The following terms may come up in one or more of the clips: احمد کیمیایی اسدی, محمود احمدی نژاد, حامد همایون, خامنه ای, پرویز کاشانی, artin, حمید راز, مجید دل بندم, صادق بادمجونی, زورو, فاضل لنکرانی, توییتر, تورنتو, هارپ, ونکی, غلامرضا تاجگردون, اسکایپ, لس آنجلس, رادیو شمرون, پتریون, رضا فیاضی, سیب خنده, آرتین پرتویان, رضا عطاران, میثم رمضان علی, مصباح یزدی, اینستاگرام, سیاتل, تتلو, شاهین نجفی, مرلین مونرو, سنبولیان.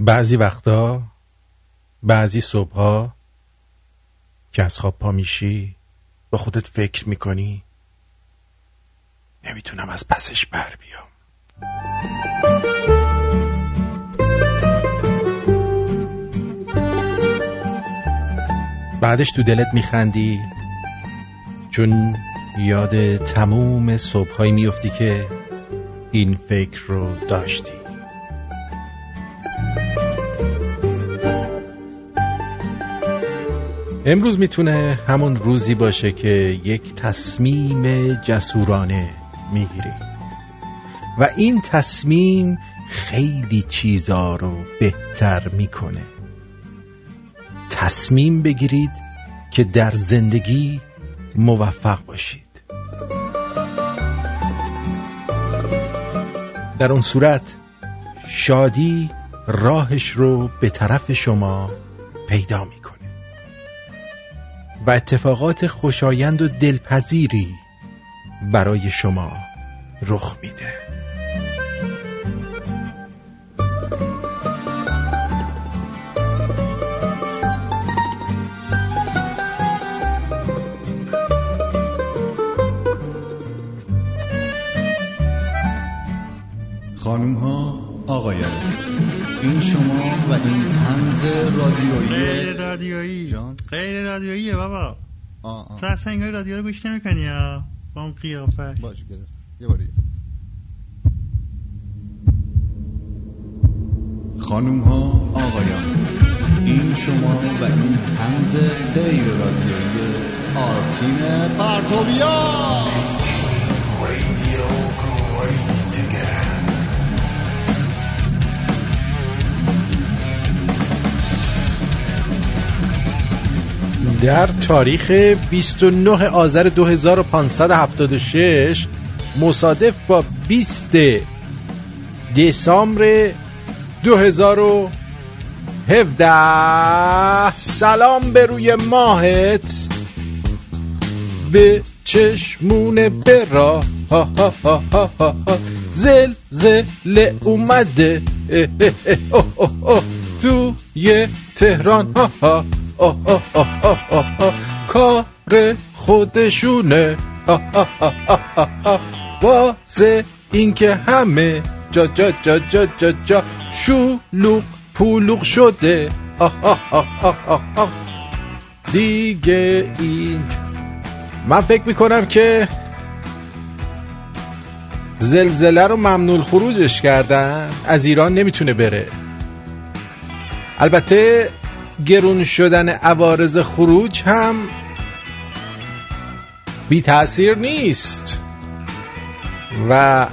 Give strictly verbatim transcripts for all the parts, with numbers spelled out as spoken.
بعضی وقتا، بعضی صبحا که از خواب پا میشی با خودت فکر میکنی نمیتونم از پسش بر بیام. بعدش تو دلت میخندی چون یاد تموم صبحایی میفتی که این فکر رو داشتی. امروز میتونه همون روزی باشه که یک تصمیم جسورانه میگیری و این تصمیم خیلی چیزا رو بهتر میکنه. تصمیم بگیرید که در زندگی موفق باشید. در اون صورت شادی راهش رو به طرف شما پیدا میکنه و اتفاقات خوشایند و دلپذیری برای شما رخ میده. خانم ها، آقایان، این شما و این طنز رادیویی غیر رادیویی غیر رادیوییه بابا. آه آه راست انگار رادیو رو گوش نمی‌کنی ها. با اون قیافش باش گرفت. یه باری. خانم ها، آقایان، این شما و این طنز غیر رادیویی آرتین پرتویان. رادیو گویی دیگه. در تاریخ بیست و نه آذر دو هزار و پانصد و هفتاد و شش مصادف با بیست دسامبر دو هزار و هفده سلام به روی ماهت، به چشمونه برا، ها ها ها ها ها ها. زلزله اومده اه اه اه اه اه. توی تهران ها ها آه آه آه آه آه آه. کار خودشونه آه آه آه آه آه آه. واسه این که همه جا جا جا جا جا جا شلوغ پولوغ شده آه آه آه آه آه آه. دیگه این من فکر میکنم که زلزله رو ممنوع خروجش کردن، از ایران نمیتونه بره. البته گرون شدن عوارض خروج هم بی تأثیر نیست و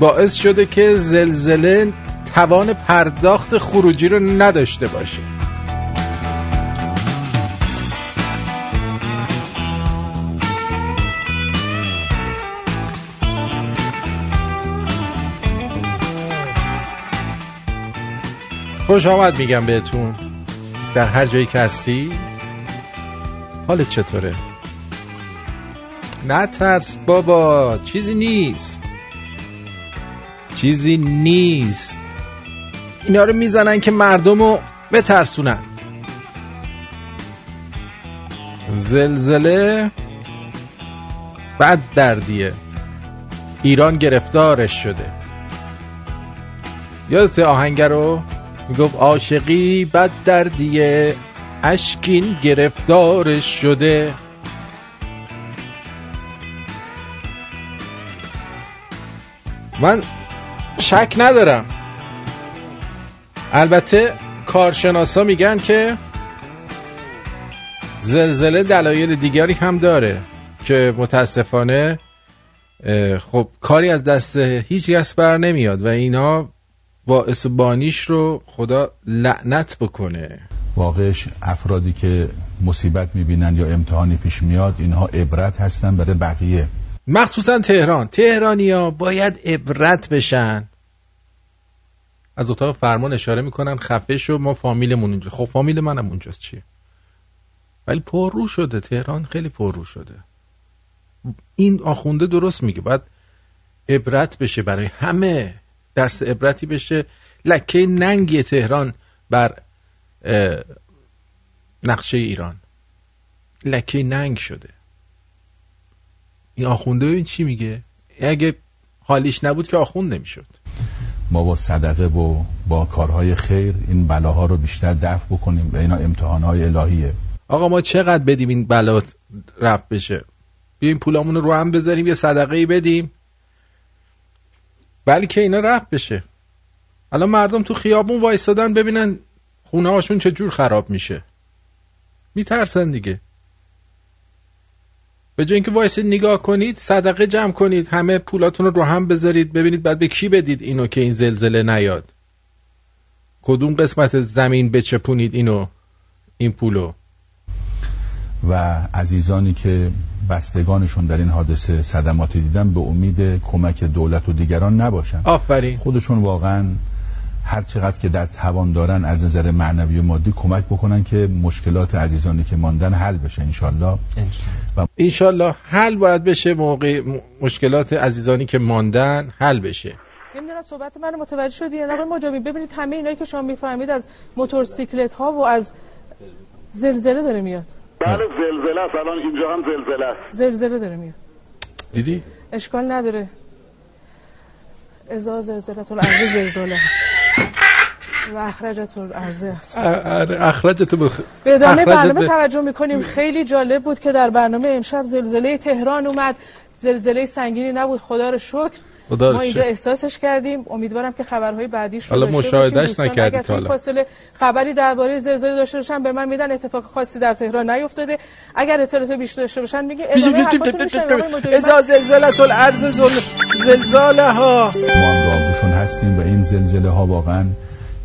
باعث شده که زلزله توان پرداخت خروجی رو نداشته باشه. خوش آمد میگم بهتون در هر جایی که هستید. حالت چطوره؟ نترس بابا، چیزی نیست، چیزی نیست. اینا رو میزنن که مردمو بترسونن. زلزله بد دردیه، ایران گرفتارش شده. یادت آهنگر رو میگفت عاشقی بد دردیه، اشکین گرفتارش شده. من شک ندارم، البته کارشناسا میگن که زلزله دلایل دیگری هم داره که متاسفانه خب کاری از دست هیچ کس بر نمیاد و اینا باعث بانیش رو خدا لعنت بکنه. واقعش افرادی که مصیبت میبینن یا امتحانی پیش میاد اینها عبرت هستن برای بقیه، مخصوصا تهران. تهرانیا باید عبرت بشن. از اتاق فرمان اشاره میکنن خفه شو، ما فامیلمون اونجا. خب فامیل منم اونجاست، چیه؟ ولی پررو شده تهران، خیلی پررو شده. این آخونده درست میگه، باید عبرت بشه برای همه، درس عبرتی بشه لکه ننگی تهران بر نقشه ایران، لکه ننگ شده. این آخونده این چی میگه؟ اگه حالیش نبود که آخوند نمیشد. ما با صدقه و با کارهای خیر این بلاها رو بیشتر دفع بکنیم و اینا امتحانهای الهیه. آقا ما چقدر بدیم این بلا رفع بشه؟ بیاییم پولامون رو هم بذاریم یه صدقه‌ای بدیم بلکه اینا رفع بشه. الان مردم تو خیابون وایستادن ببینن خونه هاشون چجور خراب میشه، میترسن دیگه. به جای اینکه وایسید نگاه کنید، صدقه جمع کنید، همه پولاتون رو رو هم بذارید ببینید بعد به کی بدید اینو که این زلزله نیاد، کدوم قسمت زمین بچپونید اینو، این پولو. و عزیزانی که بستگانشون در این حادثه صدماتی دیدن به امید کمک دولت و دیگران نباشن، آفرین، خودشون واقعا هر چقدر که در توان دارن از نظر معنوی و مادی کمک بکنن که مشکلات عزیزانی که ماندن حل بشه انشالله. و انشالله حل باید بشه، موقع مشکلات عزیزانی که ماندن حل بشه. نمیدونم صحبت من متوجه شدی یا نه مجابی. ببینید همه اینایی که شما میفهمید از موتورسیکلت ها و از زلزله داره میاد. بله زلزله است، الان اینجا هم زلزله است، زلزله داره میاد. دیدی؟ اشکال نداره ازا زلزله تون عرض زلزله و اخرجتون عرضه است. اخرجتون بخ... به ادامه برنامه توجه میکنیم. خیلی جالب بود که در برنامه امشب زلزله تهران اومد. زلزله سنگینی نبود خدا رو شکر، ما اینجا احساسش کردیم. امیدوارم که خبرهای بعدیش رو داشته باشیم. حالا مشاهدهش نکردید حالا. فاصله خبری درباره زلزله داشته باشن به من میدن اتفاق خاصی در تهران نیفتاده. اگر اطلاعات بیشتر داشته باشن میگه ادامه اجازه زلزله تل ارز زلزله ها. ما هم با آنشون هستیم و این زلزله ها واقعا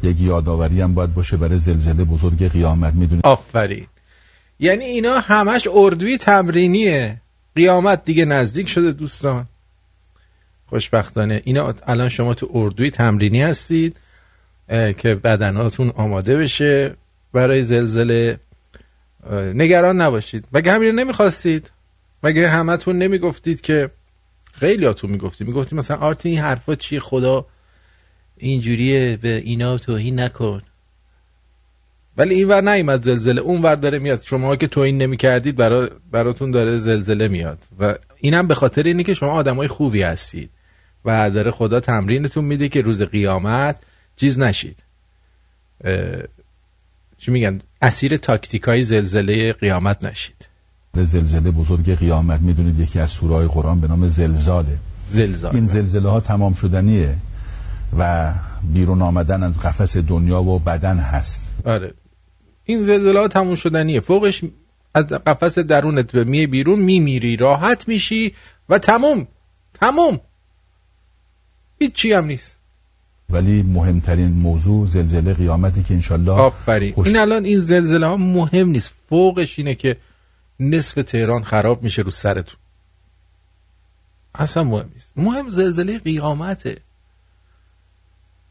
یک یادآوری هم باید باشه برای زلزله بزرگ قیامت. میدونید آفرین، یعنی اینا همش اردوی تمرینیه. قیامت دیگه نزدیک شده دوستان، خوشبختانه اینا الان شما تو اردوی تمرینی هستید که بدناتون آماده بشه برای زلزله. نگران نباشید. مگه همین نمیخواستید؟ مگه همتون نمیگفتید که خیلیاتون میگفتید، میگفتید مثلا آرتین این حرفا چی، خدا اینجوریه به اینا توهین نکن، ولی اینور نیومد زلزله، اونور داره میاد. شماها که توهین نمی‌کردید برا براتون داره زلزله میاد و اینم به خاطر اینه که شما آدمای خوبی هستید و داره خدا تمرینتون میده که روز قیامت چیز نشید. چی میگن؟ اسیر تاکتیکای زلزله قیامت نشید. زلزله بزرگ قیامت. میدونید یکی از سوره‌های قرآن به نام زلزاله. زلزال. این زلزله ها تمام شدنیه و بیرون آمدن از قفس دنیا و بدن هست. آره. این زلزله ها تموم شدنیه. فوقش از قفس درونت به می بیرون میمیری، راحت میشی و تمام تمام هیچی هم نیست. ولی مهمترین موضوع زلزله قیامتی که انشالله آفرین خوش... این الان این زلزله ها مهم نیست، فوقش اینه که نصف تهران خراب میشه رو سرتون، اصلا مهم نیست. مهم زلزله قیامته.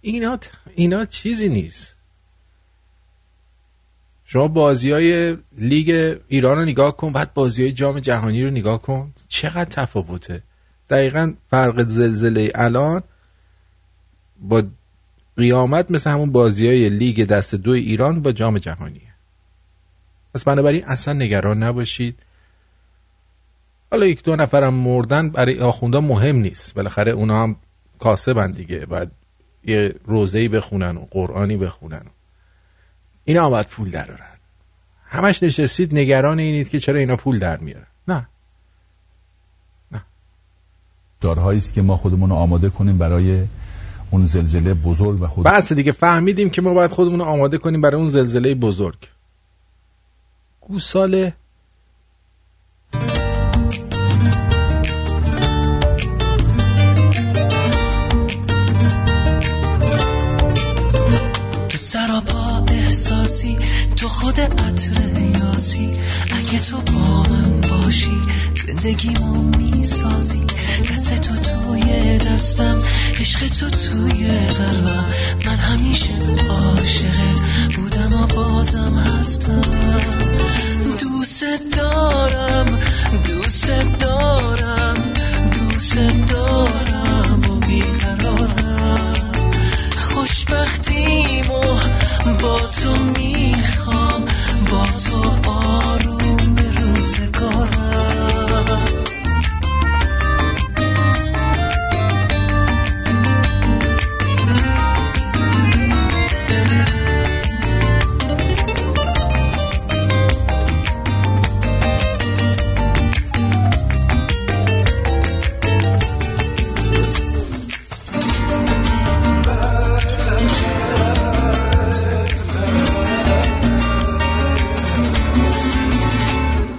اینا اینا چیزی نیست. شما بازی‌های لیگ ایران رو نگاه کن، بعد بازی‌های جام جهانی رو نگاه کن، چقدر تفاوته. دقیقاً فرق زلزله الان با قیامت مثل همون بازی‌های لیگ دست دو ایران با جام جهانیه. پس بنابراین اصلا نگران نباشید. حالا یک دو نفرم مردن برای آخوندا مهم نیست، بالاخره اونا هم کاسبن دیگه، بعد یه روزه‌ای بخونن و قرآنی بخونن، اینا هم باید پول درارن. همش نشستید نگران اینید که چرا اینا پول در میارن. نه نه، دارهاییست که ما خودمون رو آماده کنیم برای اون زلزله بزرگ و خود. بس دیگه فهمیدیم که ما باید خودمون رو آماده کنیم برای اون زلزله بزرگ. گوساله احساسی تو خود عطر یاسی، اگه تو با من باشی زندگیمو میسازی. دست تو توی دستم، عشق تو توی قلبم، من همیشه عاشقت بودم و بازم هستم. دوست دارم دوست دارم دوست دارم و بیقرارم، خوشبخت با تو میخوام، با تو آروم روزگارم.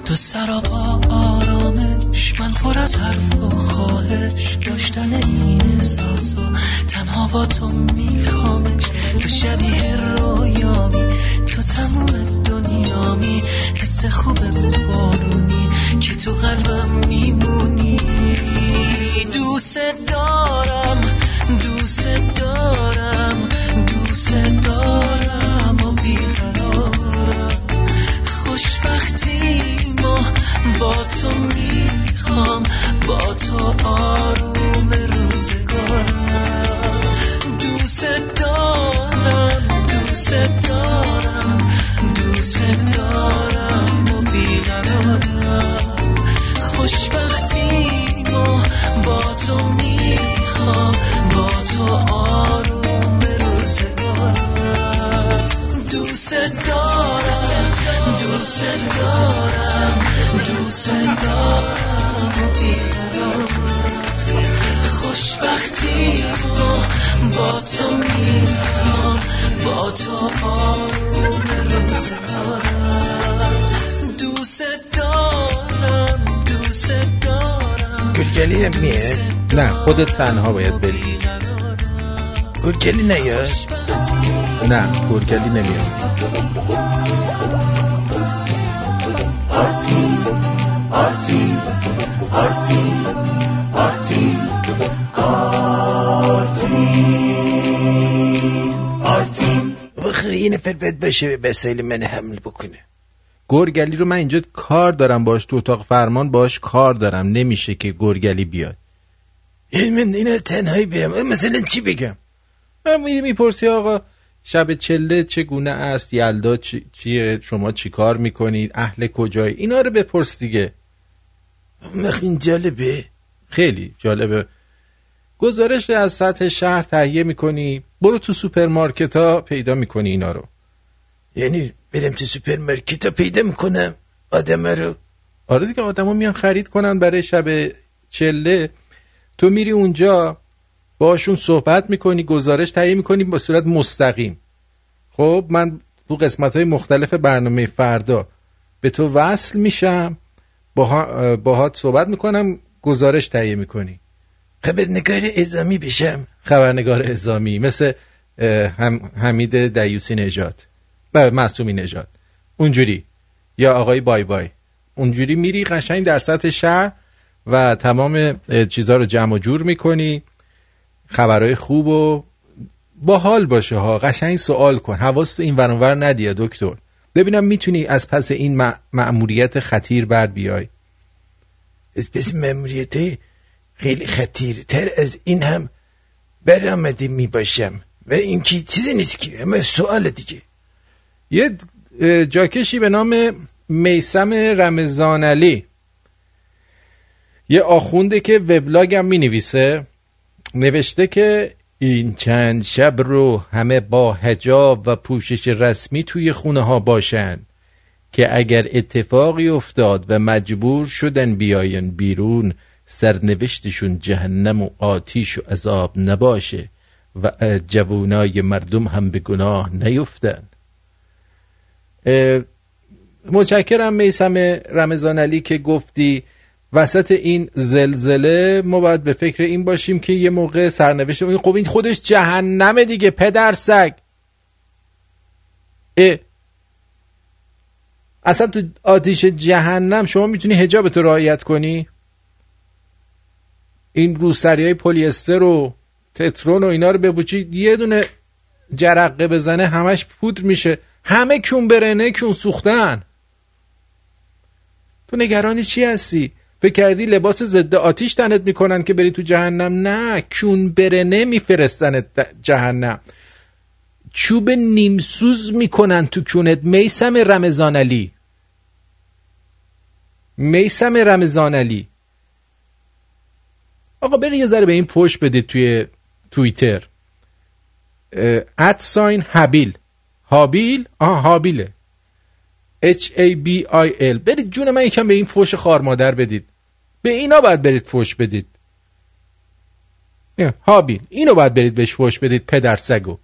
تو سراپا آرامش، من پر از حرف و خواهش، داشتن این احساس و تنها با تو میخوامش. تو شبیه رویامی، تو تمام دنیامی، حس خوبه بارونی که تو قلبم میمونی. دوست دارم دوست دارم دوست دارم و بیقرارم. خوشبختی با تو میخوام، با تو آروم روزگارم. دوست دارم دوست دارم دوست دارم و بی‌قرارم. خوشبختیم و با تو میخوام، با تو آروم روزگارم. دوست دارم دوست دارم دوست دارم بی‌قرارم. خوشبختی با تو میخوام، با تو آروم روزگارم. دوست دارم دوست دارم. گلگلی میه؟ نه، خودت تنها باید بری. گلگلی نیا؟ نه، گلگلی نمیاد. آرتین آرتین آرتین آرتین آرتین آرتین بخیر یه نفر باید باشه به وسایل من حمل بکنه. گرگلی رو من اینجا کار دارم باش، تو اتاق فرمان باش کار دارم، نمیشه که گرگلی بیاد. یعنی من اینا تنهایی برم مثلا چی بگم؟ من میرم میپرسی آقا شب چله چگونه است، یلدا چ... چیه، شما چی کار میکنید، اهل کجایی، اینا رو بپرس دیگه. این جالبه، خیلی جالبه. گزارش از سطح شهر تهیه میکنی، برو تو سوپرمارکت ها پیدا میکنی اینا رو. یعنی برم تو سوپرمارکت ها پیدا میکنم آدم رو؟ آره دیگه، آدم ها میان خرید کنن برای شب چله، تو میری اونجا باشون صحبت میکنی، گزارش تهیه میکنی با صورت مستقیم. خب من تو قسمت‌های مختلف برنامه فردا به تو وصل میشم، باها باهات صحبت میکنم، گزارش تهیه میکنی. خبرنگار اعزامی بشم؟ خبرنگار اعزامی مثل هم حمید دیوسی نژاد، معصومی نژاد اونجوری، یا آقای بای بای اونجوری. میری قشنگ در سطح شهر و تمام چیزا رو جمع و جور میکنی، خبرای خوب و باحال باشه ها، قشنگ سوال کن، حواست این ور اونور ندی دکتر، ببینم میتونی از پس این مأموریت خطیر بر بیای. از پس مأموریت خیلی خطیرتر از این هم برآمده میباشم و این که چیزی نیست که همه سوال دیگه. یه جاکشی به نام میثم رمضان علی، یه آخونده که وبلاگ هم مینویسه، نوشته که این چند شب رو همه با حجاب و پوشش رسمی توی خونه ها باشن که اگر اتفاقی افتاد و مجبور شدن بیاین بیرون، سرنوشتشون جهنم و آتیش و عذاب نباشه و جوانای مردم هم به گناه نیفتن. متشکرم میثم رمضان علی که گفتی وسط این زلزله ما باید به فکر این باشیم که یه موقع سرنوشت این قوین خودش جهنمه دیگه پدر سگ. اه. اصلا تو آتیش جهنم شما میتونی حجابت رو رعایت کنی؟ این روسریای پلی استر و تترون و اینا رو بپوشی، یه دونه جرقه بزنه همش پودر میشه، همه کون برنه کون سوختن. تو نگرانی چی هستی؟ فکر کردی لباس ضد آتیش تنت میکنن که بری تو جهنم؟ نه، کون برنه میفرستنت جهنم. چوب نیمسوز میکنن تو کونت میثم رمضان علی. میثم رمضان علی آقا برید یه ذره به این پوش بدید توی توییتر. ات ساین هابیل هابیل آه هابیله اچ ای بی آی ال. برید جون من یکم به این فوش خارمادر بدید. به اینا باید برید فوش بدید. هابیل اینو باید برید بهش فوش بدید پدر سگو.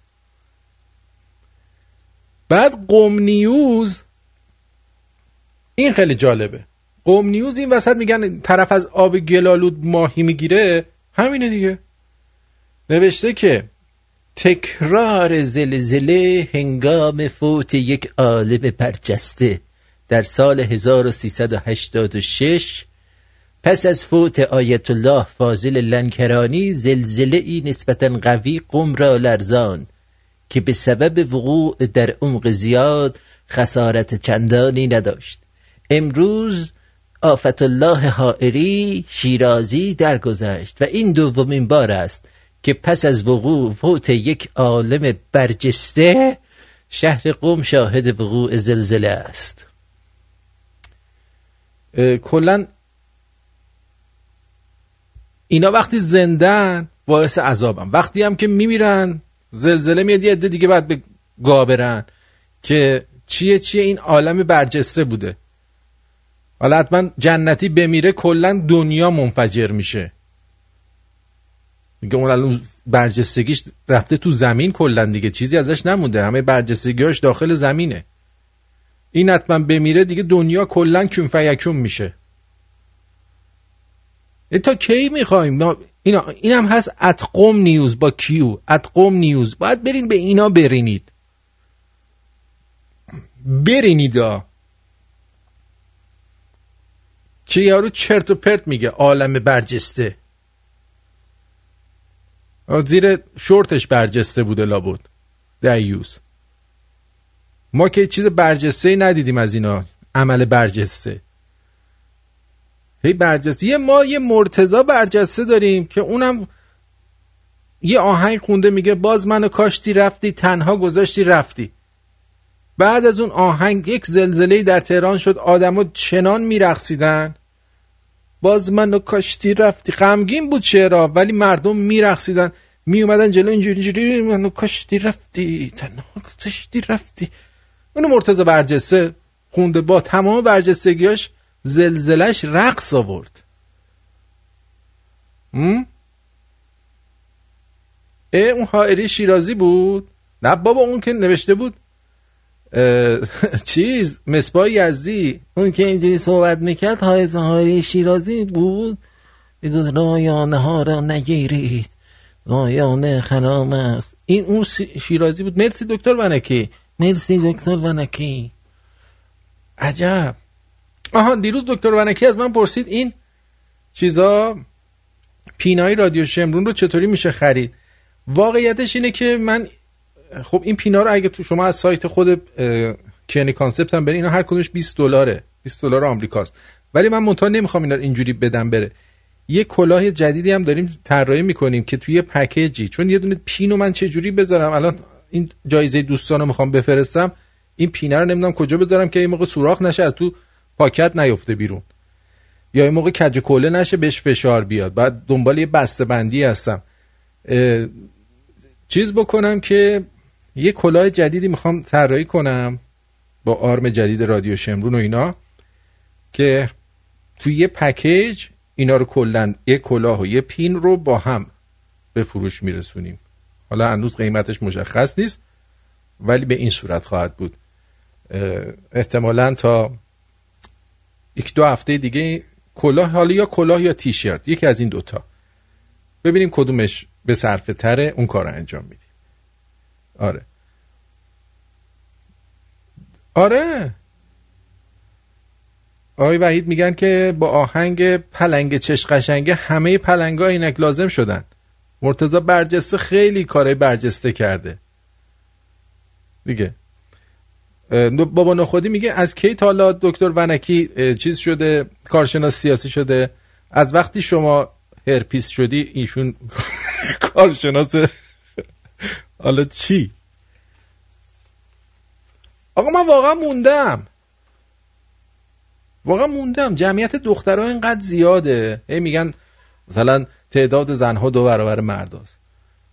بعد قم نیوز این خیلی جالبه. قم نیوز این وسط میگن طرف از آب گلالود ماهی میگیره. همینه دیگه. نوشته که تکرار زلزله هنگام فوت یک عالم برجسته در سال هزار و سیصد و هشتاد و شش پس از فوت آیت الله فاضل لنکرانی زلزله ای نسبتا قوی قم را لرزاند که به سبب وقوع در عمق زیاد خسارت چندانی نداشت. امروز آفت الله حائری شیرازی درگذشت و این دومین بار است که پس از وقوع فوت یک عالم برجسته شهر قم شاهد وقوع زلزله است. کلا اینا وقتی زندن باعث عذابن، وقتی هم که میمیرن زلزله میاد یه عده دیگه بعد به گابرن که چیه چیه این عالم برجسته بوده. حالا حتما جنتی بمیره کلا دنیا منفجر میشه دیگه. اون الان برجستگیش رفته تو زمین کلا دیگه چیزی ازش نمونده، همه برجستگیاش داخل زمینه. این حتما بمیره دیگه دنیا کلا کون فیکون میشه. تا کی میخوایم اینا؟ اینم هست اتقم نیوز با کیو اتقم نیوز. باید برین به اینا برینید برینیدا که یارو چرت و پرت میگه عالم برجسته. زیر شورتش برجسته بوده لابد دیوز. ما که چیز برجسته ندیدیم از اینا. عمل برجسته هی برجسته. یه ما یه مرتضی برجسته داریم که اونم یه آهنگ خونده میگه باز منو کاشتی رفتی تنها گذاشتی رفتی. بعد از اون آهنگ یک زلزله‌ای در تهران شد، آدم‌ها چنان می‌رقصیدن. باز منو کاشتی رفتی غمگین بود چرا، ولی مردم می‌رقصیدن، میومدن جلو اینجوری اینجوری منو کاشتی رفتی تنها کاشتی رفتی. اون مرتضی برجسته خونده با تمام برجستگیاش زلزله‌اش رقص آورد. ام ای اون حائری شیرازی بود؟ نه بابا اون که نوشته بود چیز مصباح یزدی اون که اینجوری صحبت میکرد حائری شیرازی بود. میگوز رایانه ها را نگیرید رایانه خرام است. این اون شیرازی بود. مرسی دکتر ونکی مرسی دکتر ونکی عجب. آها دیروز دکتر ونکی از من پرسید این چیزا پینای رادیو شمرون رو چطوری میشه خرید. واقعیتش اینه که من خب این پینا رو اگه تو شما از سایت خود کنی کانسپت هم برین اینا هر کدومش بیست دلاره بیست دلار آمریکاست، ولی من منتها نمیخوام اینا رو اینجوری بدم بره. یه کلاه جدیدی هم داریم طراحی میکنیم که توی پکیجی، چون یه دونه پینو من چه جوری بذارم الان این جایزه دوستانو میخوام بفرستم، این پینا رو نمیدونم کجا بذارم که این موقع سوراخ نشه از تو پاکت نیفته بیرون یا این موقع کج کله نشه بهش فشار بیاد. بعد دنبال یه بسته بندی هستم چیز بکنم که یه کلاه جدیدی میخوام طراحی کنم با آرم جدید رادیو شمرون و اینا که توی یه پکیج اینا رو کلا یه کلاه و یه پین رو با هم به فروش میرسونیم. حالا هنوز قیمتش مشخص نیست ولی به این صورت خواهد بود. احتمالاً تا یک دو هفته دیگه کلاه، حالا یا کلاه یا تیشرت، یکی از این دوتا ببینیم کدومش به صرفه تره اون کار رو انجام میدیم. آره آره آقای وحید میگن که با آهنگ پلنگ چش قشنگه همه پلنگا اینک لازم شدن. مرتضی برجسته خیلی کارای برجسته کرده دیگه. بابا نخودی میگه از کی تا حالا دکتر ونکی چیز شده کارشناس سیاسی شده؟ از وقتی شما هرپیس شدی ایشون کارشناس. حالا چی آقا من واقعا موندم واقعا موندم جمعیت دخترها اینقدر زیاده، هی میگن مثلا تعداد زنها دو برابر مرداست،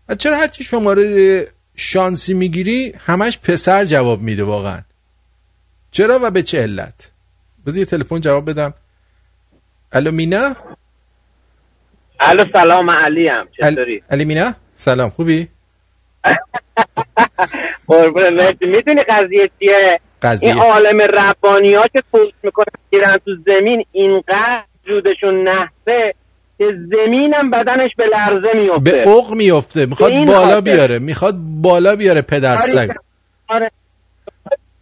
و چرا هرچی شماره شانسی میگیری همش پسر جواب میده واقعا؟ چرا و به چه علت؟ بذار یه تلفن جواب بدم. الو مینا؟ الو سلام، علیم چطوری؟ علی مینا سلام، خوبی؟ قربون مرسی. میدونی قضیه چیه؟ این عالم ربانی ها که توش میکنن میرن تو زمین، اینقدر جودشون نحسه که زمینم بدنش به لرزه میفته، به عق میفته، میخواد بالا بیاره، میخواد بالا بیاره پدر سگ، آره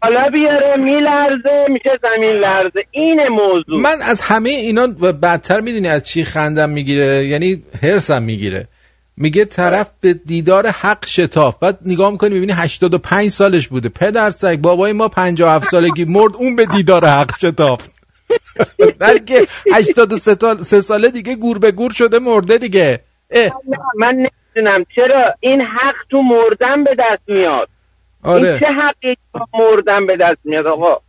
بالا بیاره، میلرزه، میشه زمین لرزه. اینه موضوع. من از همه اینا بدتر میدونی از چی خندم میگیره؟ یعنی هرسم میگیره. میگه طرف به دیدار حق شتاف، بعد نگاه میکنی میبینی هشتاد و پنج سالش بوده. پدر سگ، بابای ما پنجاه و هفت سالگی مرد، اون به دیدار حق شتاف. بلکه هشتاد و سه ساله دیگه گور به گور شده مرده دیگه. من نمیدونم چرا این حق تو مردن به دست میاد. آره. این چه حقی مردن به دست میاد آقا؟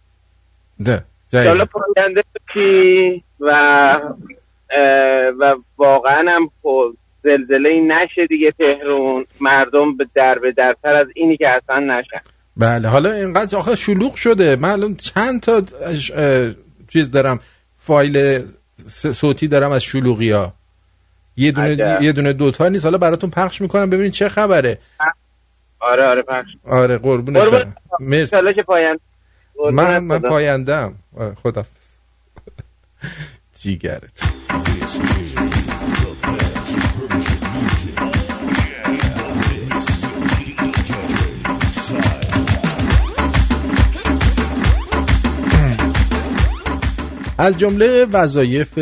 ده. حالا پاینده کی و و واقعا هم زلزله نشه دیگه تهران، مردم به در به درتر از اینی که اصلا نشن. بله حالا اینقدر آخه شلوغ شده. من الان چند تا چیز دارم، فایل صوتی دارم از شلوغیا. یه دونه عجب. یه دونه دوتا نیست، حالا براتون پخش میکنم ببینید چه خبره. آره آره پخش. آره قربونت برم. مرسی. ان پایند. من من پایندم. آره خداحافظ. جیگرت. از جمله وظایف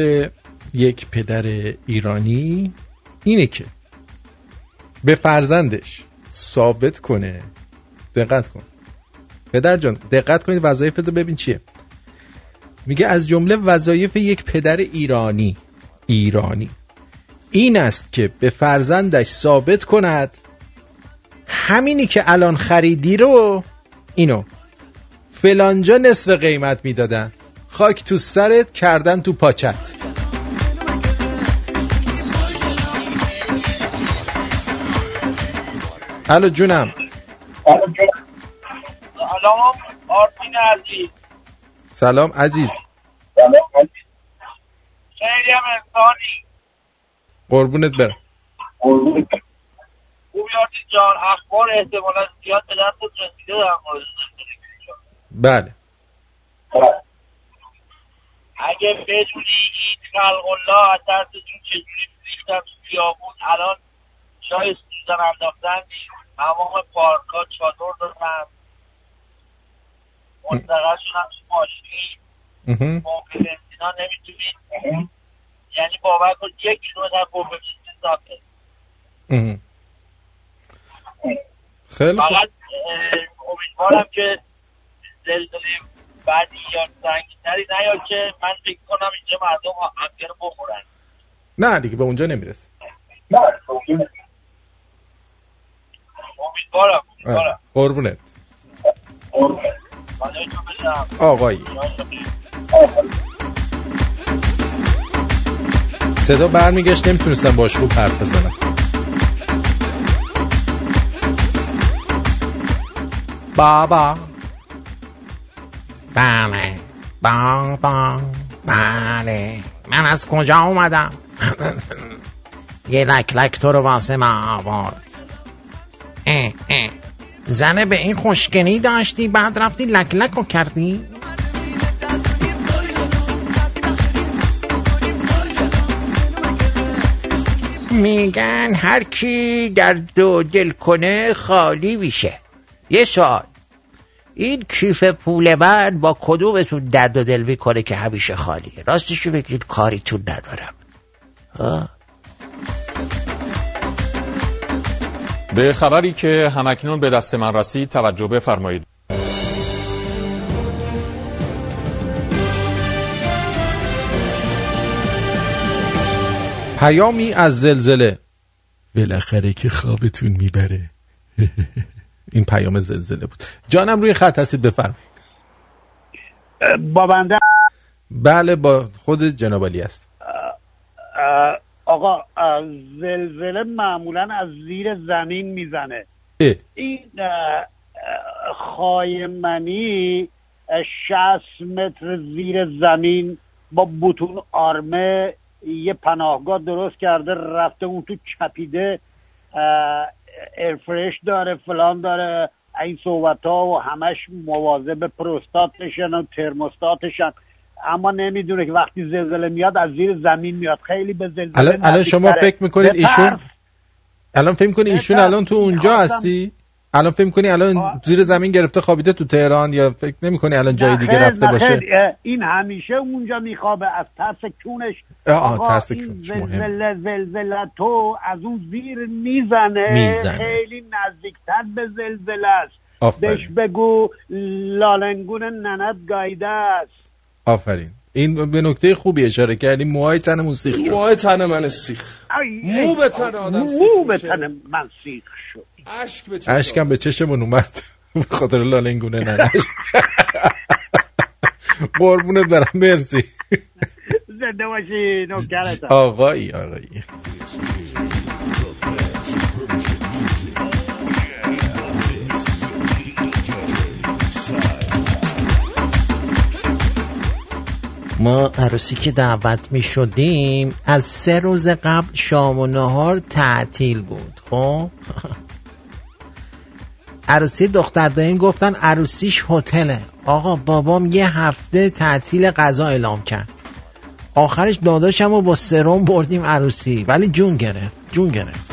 یک پدر ایرانی اینه که به فرزندش ثابت کنه، دقت کن پدر جان، دقت کنید وظایفتو ببین چیه. میگه از جمله وظایف یک پدر ایرانی ایرانی این است که به فرزندش ثابت کند همینی که الان خریدی رو، اینو فلانجا نصف قیمت میدادن، خاک تو سرت کردن تو پاچت. الو جونم. الو جونم. سلام آرتین عزیز. سلام عزیز. سلام عزیز. خیلی هم انسانی. قربونت برم. قربونت برم. خوبی آرتین جان، اخبار احتمالا زیاد به دستت رسیده در مورد زندگی؟ بله. بله. اگه بدونی این خلق الله از درستون چجوری ریختم تو بیابون، الان جای سوزن انداختن تمام پارکا چادر دارم، منطقه‌شون هم تو ماشین بومبلنسینا نمیتونید، یعنی باور کن یک کیلومتر بومبلنسین ساخته. فقط امیدوارم که زلزله بعدی یا زنگتری نیاد که من فکر کنم اینجا مردم همگه رو بخورن. نه دیگه به اونجا نمیرسه. نه امیدوارم امیدوارم. قربونت قربونت آقایی. صدا برمیگشت نمیتونستم باش خوب حرف بزنم. بابا بله بابا بله من از کجا اومدم؟ یه لک لک تو رو واسه من آورد. اه اه زنه به این خوشگلی داشتی بعد رفتی لک لک رو کردی؟ میگن هر کی درد و دل کنه خالی میشه. یه سوال، این کیف پول من با کدومتون درد و دل میکنه که همیشه خالیه؟ راستشو بگید کاریتون ندارم. ها؟ به خبری که همکنون به دست من رسید توجه بفرمایید. پیامی از زلزله. بالاخره که خوابتون میبره. این پیام زلزله بود. جانم روی خط هستید، بفرمایید. با بنده؟ بله با خود جناب علی است. آقا زلزله معمولا از زیر زمین میزنه. اه. این خایمنی شصت متر زیر زمین با بوتون آرمه یه پناهگاه درست کرده، رفته اون تو چپیده، ایرفرش داره، فلان داره، این صحبت ها و همش مواظب پروستاتشن و ترموستاتشن، اما نمیدونه که وقتی زلزله میاد از زیر زمین میاد. خیلی به زلزله الان, الان شما فکر میکنید ایشون الان فکر میکنید ایشون الان تو اونجا هستی؟ الان فکر میکنی الان آه. زیر زمین گرفته خوابیده تو تهران، یا فکر نمیکنی الان جای دیگه رفته باشه؟ این همیشه اونجا میخوابه از ترس کونش. آه, آه ترس کونش مهم. زلزله زلزله تو از اون زیر میزنه, میزنه. خیلی نزدیکتر به زلزله است. بهش بگو لالنگون ننت گایده است. آفرین. این به نکته خوبی اشاره کردی. موهای تنمون سیخ شد. موهای تن من سیخ. مو به تن آدم سیخ. مو به تن من سیخ شد. اشک به چشم. اشکم به چشمون اومد. به خاطر لالنگونه ننش. قربونت برم، مرسی. زنده باشی نوکرتم. آقایی آقایی. ما عروسی که دعوت می شدیم از سه روز قبل شام و نهار تعطیل بود. خب عروسی دختر داییم گفتن عروسیش هتله. آقا بابام یه هفته تعطیل غذا اعلام کرد. آخرش داداشم رو با سرم بردیم عروسی، ولی جون گرفت جون گرفت.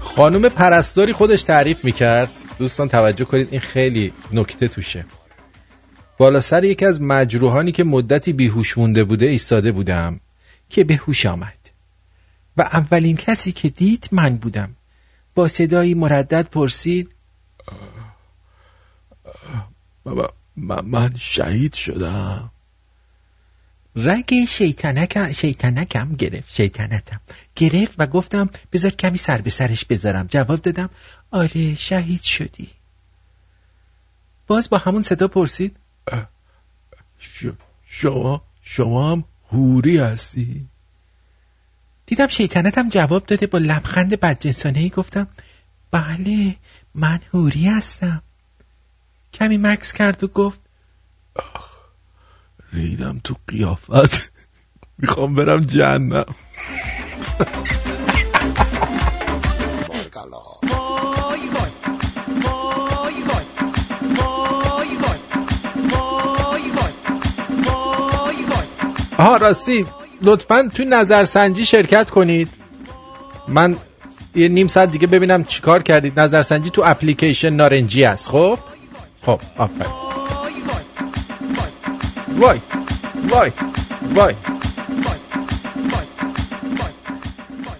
خانم پرستاری خودش تعریف میکرد. دوستان توجه کنید، این خیلی نکته توشه. بالا سر یکی از مجروحانی که مدتی بیهوش مونده بوده ایستاده بودم که به هوش آمد و اولین کسی که دید من بودم. با صدایی مردد پرسید من شهید شدم؟ رگ شیطنک شیطنکم گرفت شیطنتم گرفت و گفتم بذار کمی سر به سرش بذارم. جواب دادم آره شهید شدی. باز با همون صدا پرسید شما شما هم حوری هستی؟ دیدم شیطنتم جواب داده. با لبخند بدجنسانه‌ای گفتم بله من حوری هستم. کمی مکث کرد و گفت آه. ریدم تو قیافت، میخوام برم جهنم. آها راستی لطفاً تو نظرسنجی شرکت کنید. من یه نیم ساعت دیگه ببینم چیکار کردید. نظرسنجی تو اپلیکیشن نارنجی است. خب خب آفرین. وای وای وای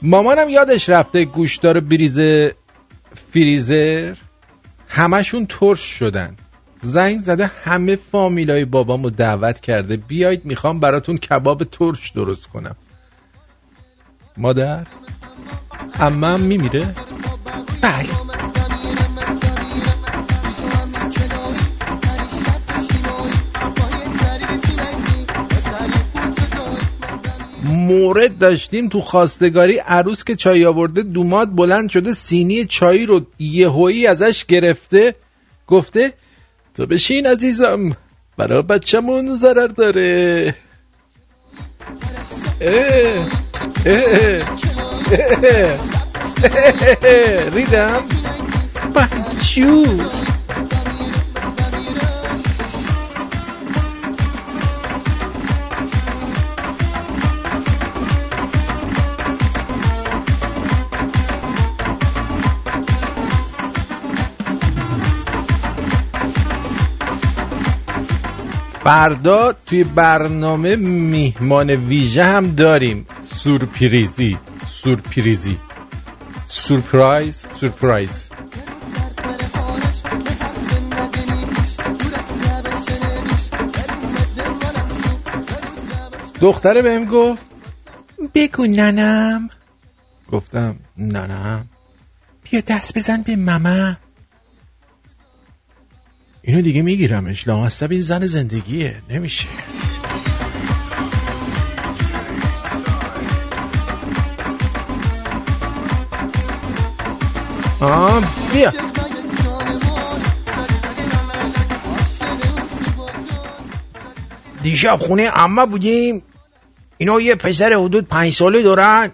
مامانم یادش رفته گوشتارو بریزه فریزر، همشون ترش شدن. زنگ زده همه فامیلای بابامو دعوت کرده بیایید میخوام براتون کباب ترش درست کنم. مادر عمم میمیره؟ بله. مورد داشتیم تو خواستگاری، عروس که چای آورده دوماد بلند شده سینی چای رو یهویی ازش گرفته گفته تو بشین عزیزم برای بچمون ضرر داره. اه اه اه ریدم بچو. فردا توی برنامه میهمان ویژه هم داریم. سورپریزی سورپریزی سورپرایز سورپرایز دختره بهم گفت بگو ننم. گفتم ننم بیا دست بزن به ماما. اینو دیگه میگیرمش، لامصب این زن زندگیه، نمیشه. آه بیا دیشب خونه عمه بودیم، اینا یه پسر حدود پنج ساله دارن،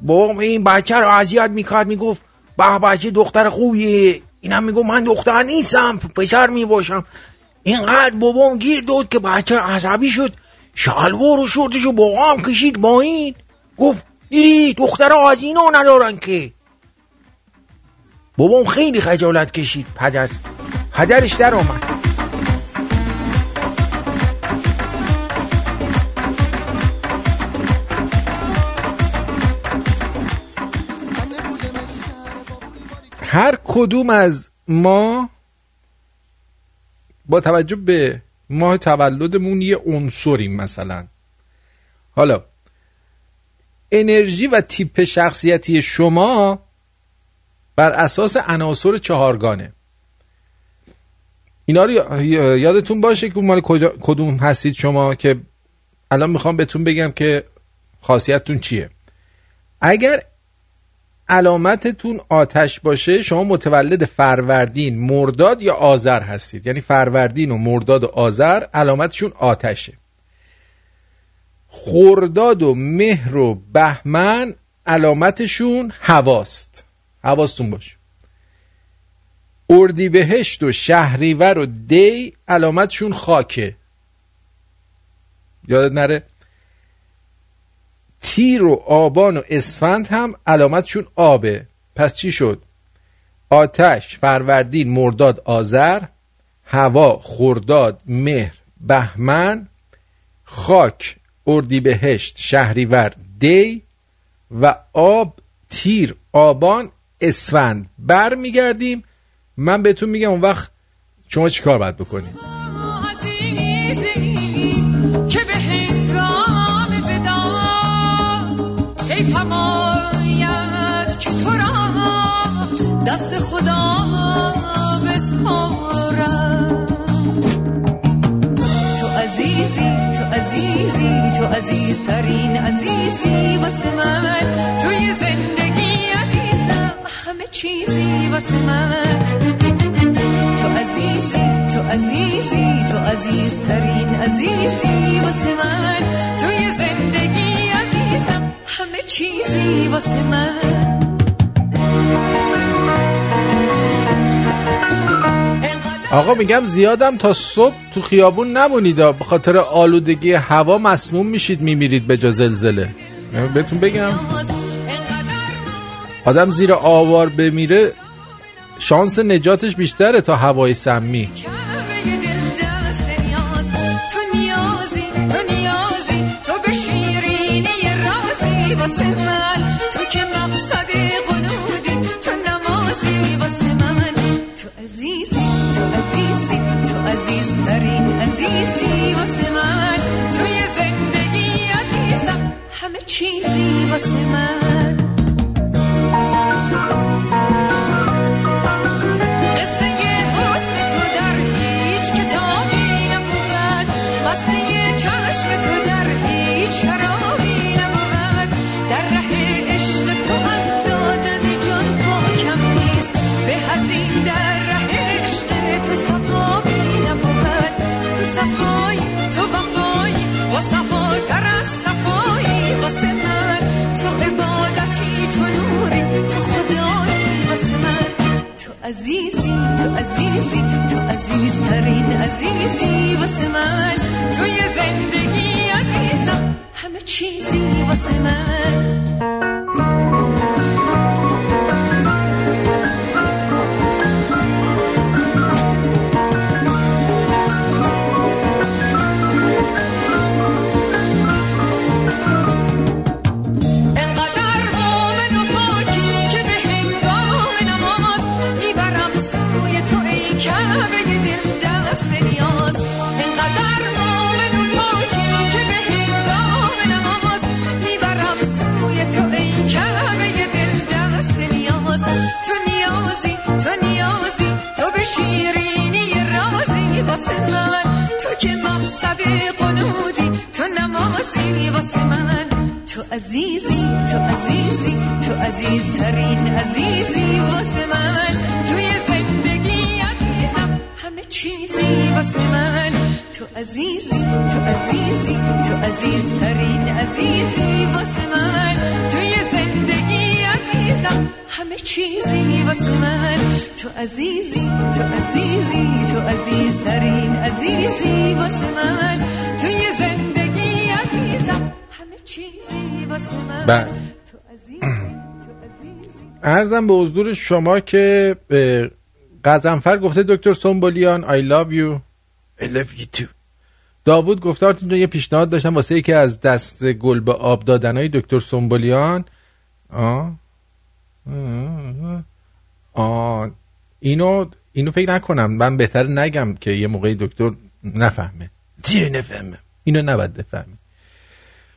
بابام این بچه رو اذیت میکرد، میگفت به بچه دختر خوبیه، اینم میگفت من دختر نیستم پسر میباشم. اینقدر بابام گیر داد که بچه عصبی شد، شلوار و شورتشو با هم کشید با این، گفت دیدی دخترها از اینا ندارن که. بابام خیلی خجالت کشید، پدر پدرش در اومد. هر کدوم از ما با توجه به ماه تولدمون یه عنصریم. مثلا حالا انرژی و تیپ شخصیتی شما بر اساس عناصر چهارگانه. اینا رو یادتون باشه که مال کدوم هستید شما، که الان میخوام بهتون بگم که خاصیتتون چیه. اگر علامتتون آتش باشه شما متولد فروردین، مرداد یا آذر هستید. یعنی فروردین و مرداد و آذر علامتشون آتشه. خرداد و مهر و بهمن علامتشون هواست، حواستون باشه. اردیبهشت و شهریور و دی علامتشون خاکه، یادت نره. تیر و آبان و اسفند هم علامتشون آبه. پس چی شد؟ آتش فروردین، مرداد، آذر، هوا خرداد، مهر، بهمن، خاک اردیبهشت، شهریور، دی و آب تیر، آبان، اسفند. بر میگردیم من بهتون میگم اون وقت شما چی کار باید بکنید. دست خدا بسپارم تو عزیزی، تو عزیزی، تو عزیزترین عزیزی واسه من، توی زندگی عزیزم، همه چیزی واسه من. تو عزیزی، تو عزیزی، تو عزیزترین عزیزی واسه من، توی زندگی عزیزم، همه چیزی واسه من. آقا میگم زیادم تا صبح تو خیابون نمونید، به خاطر آلودگی هوا مسموم میشید میمیرید به جا زلزله. بهتون بگم آدم زیر آوار بمیره شانس نجاتش بیشتره تا هوای سمی. عزیزی، تو عزیزی، تو عزیزترین عزیزی واسه من، توی زندگی عزیزم، همه چیزی واسه من. دست نیاز انقدر مومن و پاکی که به هنگام صدی قنودی، تو نمازی واسه من، تو عزیزی، تو عزیزی، تو عزیزترین عزیزی واسه من، توی زندگی عزیزم، همه چیزی واسه من، تو عزیزی، تو عزیزی، تو عزیزترین عزیزی واسه من، توی زندگی عزیزم، همه چیزی واسه من، تو عزیزی، تو عزیزی، تو عزیزترین عزیزی واسه من، توی زندگی عزیزم، همه چیزی واسه من، تو عزیزی، تو عزیزی. عرضم به حضور شما که قزنفر گفته دکتر سنبولیان I love you I love you too. داوود گفته آرتین جان یه پیشنهاد داشتم واسه یکی از دست گل به آب دادنای دکتر سنبولیان. آه آ اینو اینو فکر نکنم، من بهتر نگم که یه موقعی دکتر نفهمه، چی نفهمه، اینو نباید بفهمی.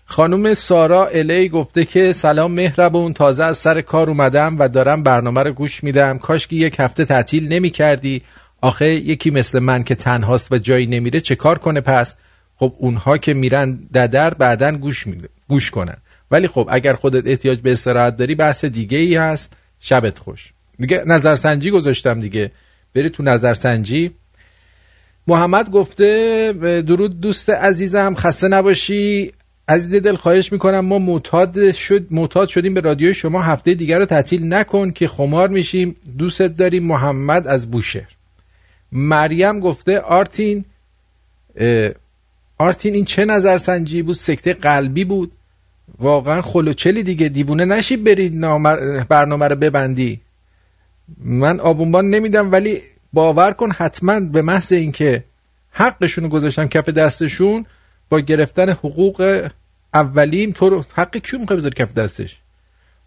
خانم سارا الی گفته که سلام مهربون، تازه از سر کار اومدم و دارم برنامه رو گوش میدم، کاش که یک هفته تعطیل نمی‌کردی، آخه یکی مثل من که تنهاست و جایی نمیره چه کار کنه؟ پس خب اونها که میرن ددر بعدن گوش میده گوش کنن، ولی خب اگر خودت احتیاج به استراحت داری بحث دیگه ای هست. شبت خوش. دیگه نظرسنجی گذاشتم دیگه، بری تو نظرسنجی. محمد گفته درود دوست عزیزم، خسته نباشی عزیز دل، خواهش میکنم، ما معتاد شد معتاد شدیم به رادیو شما، هفته دیگر رو تعطیل نکن که خمار میشیم، دوستت داریم. محمد از بوشهر. مریم گفته آرتین آرتین این چه نظرسنجی بود؟ سکته قلبی بود واقعا، خلوچلی دیگه، دیوونه نشی بری برنامه رو ببندی. من آبونبان نمیدم ولی باور کن حتما به محض اینکه حقشونو گذاشتم کف دستشون با گرفتن حقوق اولیم، تو رو حقی کیو میخوای بذاری کف دستش؟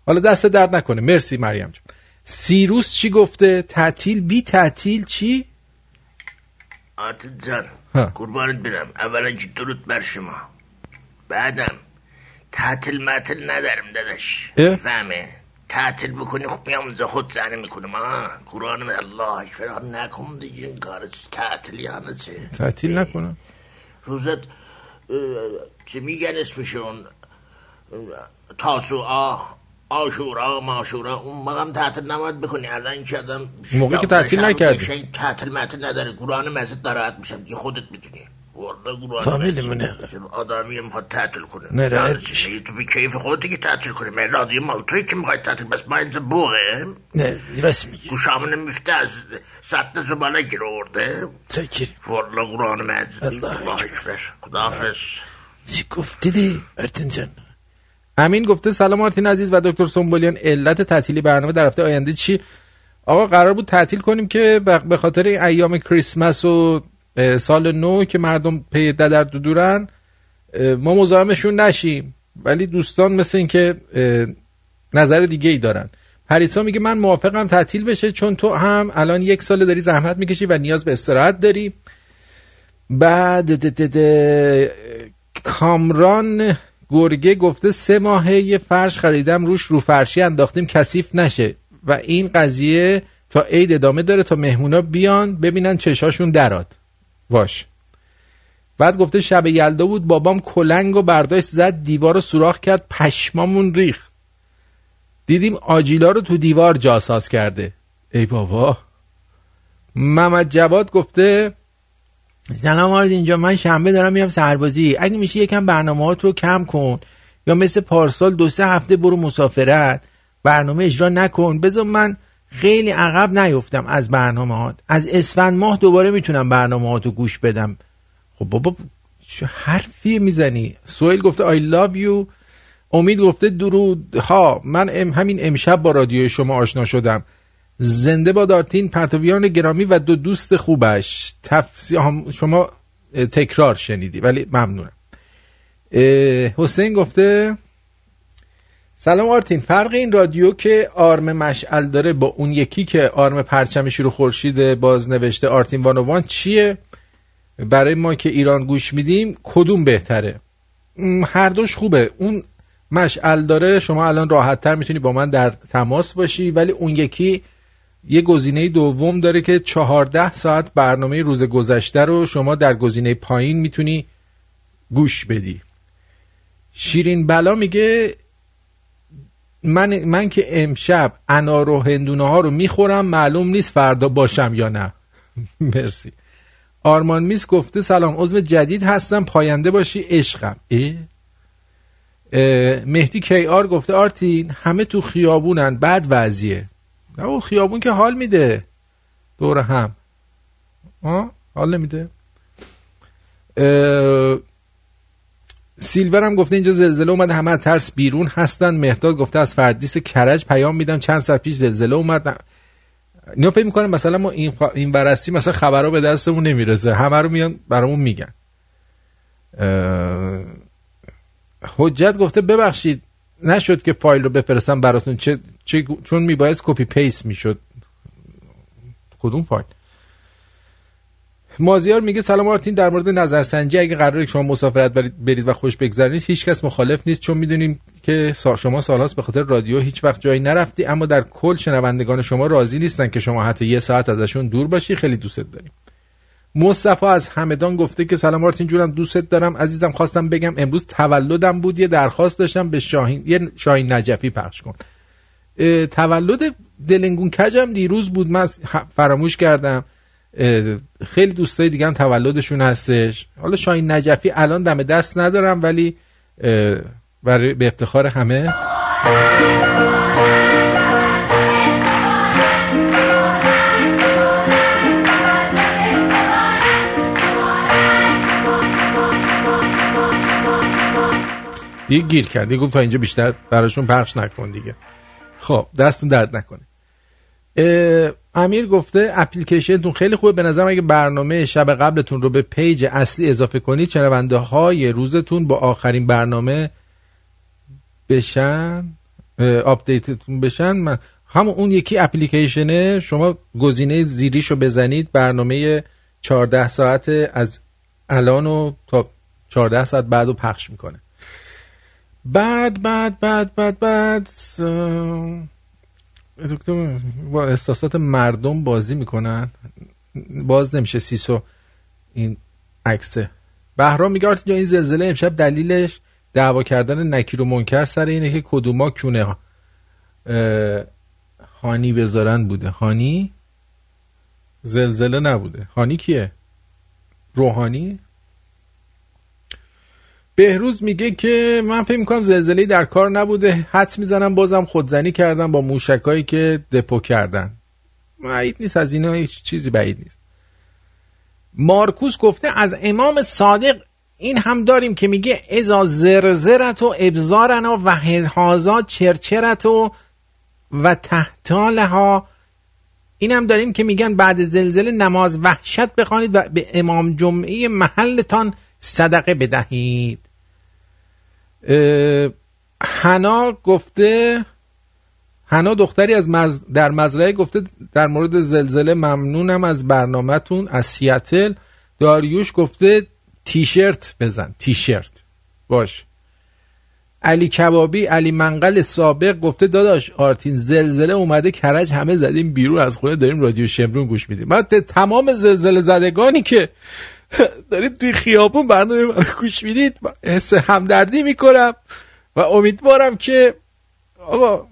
حالا دست درد نکنه. مرسی مریم جان. سیروس چی گفته؟ تعطیل بی تعطیل چی؟ آتت جان قربانت برم، اولا که درود بر شما، بعدم تعطیل معطل ندارم داداش فهمه، تعطیل بکنی خب میام اونجا خود زنه میکنم، آه قرآن الله شرح نکنم دیگه، این کار تعطیل یعنی چه؟ تعطیل نکنم روزت چه میگن اسمشون، تاسوعا، عاشورا، ماشورا، اون مقام تعطیل نماد بکنی. الان که آدم موقعی که تعطیل نکردی تعطیل معطل نداره، قرآن مزید ناراحت میشم دیگه، خودت میدونی فامیلی منه آدمی میخواد تعطیل کنه، نه راحت بشی تو به کیف خودت که تعطیل کنی، من رادیو مال توی که میخوای تعطیل، بس ما اینجا بوغه، نه رسمی گوشامون میفته از سطح زباله گیر آورده، تکر والله قرآن مجید، الله اکبر، خداحافظ. چی گفتی دی آرتین جان؟ امین گفته سلام آرتین عزیز و دکتر سنبولیان، علت تعطیلی برنامه در هفته آینده چی؟ آقا قرار بود تعطیل کنیم که به خاطر ایام کریسمس و سال نو که مردم پی در دورن ما مزاحمشون نشیم، ولی دوستان مثل این که نظر دیگه ای دارن. پریسا میگه من موافقم تعطیل بشه، چون تو هم الان یک سال داری زحمت میکشی و نیاز به استراحت داری. بعد ده ده ده کامران گرگه گفته سه ماهه یه فرش خریدم، روش رو فرشی انداختیم کثیف نشه و این قضیه تا عید ادامه داره تا مهمونا بیان ببینن چشاشون دراد واش. بعد گفته شب یلدا بود، بابام کلنگو برداشت زد دیوارو سوراخ کرد، پشمامون ریخت، دیدیم آجیلا رو تو دیوار جاساز کرده. ای بابا. محمد جواد گفته سلام آرتین جان، من شنبه دارم میام سربازی، اگه میشه یکم برنامه‌هات رو کم کن یا مثل پارسال دو سه هفته برو مسافرت، برنامه اجرا نکن، بذار من خیلی عقب نیفتم از برنامه‌هات، از اسفند ماه دوباره میتونم برنامه‌هاتو گوش بدم. خب بابا چه حرفی میزنی؟ سویل گفته I love you. امید گفته درود ها، من ام همین امشب با رادیو شما آشنا شدم، زنده باد آرتین پرتویان گرامی و دو دوست خوبش. تفس... شما تکرار شنیدی ولی ممنونم. حسین گفته سلام آرتین، فرق این رادیو که آرم مشعل داره با اون یکی که آرم پرچم شروع خورشید بازنوشته آرتین وانوان چیه؟ برای ما که ایران گوش میدیم کدوم بهتره؟ هر دوش خوبه، اون مشعل داره شما الان راحت تر میتونی با من در تماس باشی، ولی اون یکی یه گزینه دوم داره که چهارده ساعت برنامه روز گذشته رو شما در گزینه پایین میتونی گوش بدی. شیرین بلا میگه من من که امشب انار و هندونه ها رو میخورم، معلوم نیست فردا باشم یا نه. مرسی. آرمان میز گفته سلام، عضو جدید هستم، پاینده باشی عشقم. اه؟ اه، مهدی کی آر گفته آرتین همه تو خیابونن، بد وضعیه. نه و خیابون که حال میده، دور هم آه؟ حال نمیده. سیلور هم گفته اینجا زلزله اومد، همه ترس بیرون هستن. مهداد گفته از فردیس کرج پیام میدم، چند ساعت پیش زلزله اومد. اینا فکر میکنم مثلا ما این خوا... این بررسی مثلا خبرها به دستمون نمیرسه، همه رو میان برامون میگن. اه... حجت گفته ببخشید نشد که فایل رو بفرستم براتون، چه... چه... چون میباید کپی پیست میشد. کدوم فایل؟ مازیار میگه سلام آرتین، در مورد نظرسنجی اگه قراره شما مسافرت برید و خوش بگذرونید هیچکس مخالف نیست، چون میدونیم که شما سال‌هاست به خاطر رادیو هیچ وقت جایی نرفتی، اما در کل شنوندگان شما راضی نیستن که شما حتی یه ساعت ازشون دور باشی، خیلی دوستت داریم. مصطفی از همدان گفته که سلام آرتین جونم، دوستت دارم عزیزم، خواستم بگم امروز تولدم بود، یه درخواست داشتم به شاهین یه شاهین نجفی پخش کن. تولد دلنگون کجم دیروز بود، من فراموش کردم، خیلی دوستای دیگه هم تولدشون هستش. حالا شاهین نجفی الان دم دست ندارم، ولی برای به افتخار همه دیگه گیر کرد، دیگه گفت تا اینجا بیشتر براشون پخش نکن دیگه. خب دستون درد نکنه. امیر گفته اپلیکیشنتون خیلی خوبه، به نظرم اگه برنامه شب قبلتون رو به پیج اصلی اضافه کنید شنونده های روزتون با آخرین برنامه بشن، آپدیتتون بشن. من همون اون یکی اپلیکیشنه، شما گزینه زیریشو بزنید، برنامه چهارده ساعت از الان و تا چهارده ساعت بعدو پخش میکنه. بعد بعد بعد بعد بعد دکتر با احساسات مردم بازی میکنن، باز نمیشه سیسو این عکسه. بهرام میگه آرتین این زلزله امشب دلیلش دعوا کردن نکیر و منکر سر اینه که کدوما کونه هانی بذارن بوده. هانی زلزله نبوده، هانی کیه؟ روحانی. بهروز میگه که من فکر میکنم زلزله‌ای در کار نبوده، حدس میزنم بازم خودزنی کردن با موشکایی که دپو کردن. بعید نیست، از اینا هیچ چیزی بعید نیست. مارکوس گفته از امام صادق این هم داریم که میگه ازا زرزرت و ابزارنا و هازا چرچرت و و تحتالها، این هم داریم که میگن بعد زلزله نماز وحشت بخوانید و به امام جمعه محلتان صدقه بدهید. حنا گفته حنا دختری از مز... در مزرعه گفته در مورد زلزله ممنونم از برنامه‌تون از سیاتل. داریوش گفته تیشرت بزن، تیشرت باش. علی کبابی علی منقل سابق گفته داداش آرتین زلزله اومده کرج، همه زدیم بیرون از خونه، داریم رادیو شمرون گوش میدیم. من تمام زلزله زدگانی که دارید توی خیابون برنامه من گوش میدید حس همدردی میکنم و امیدوارم که آقا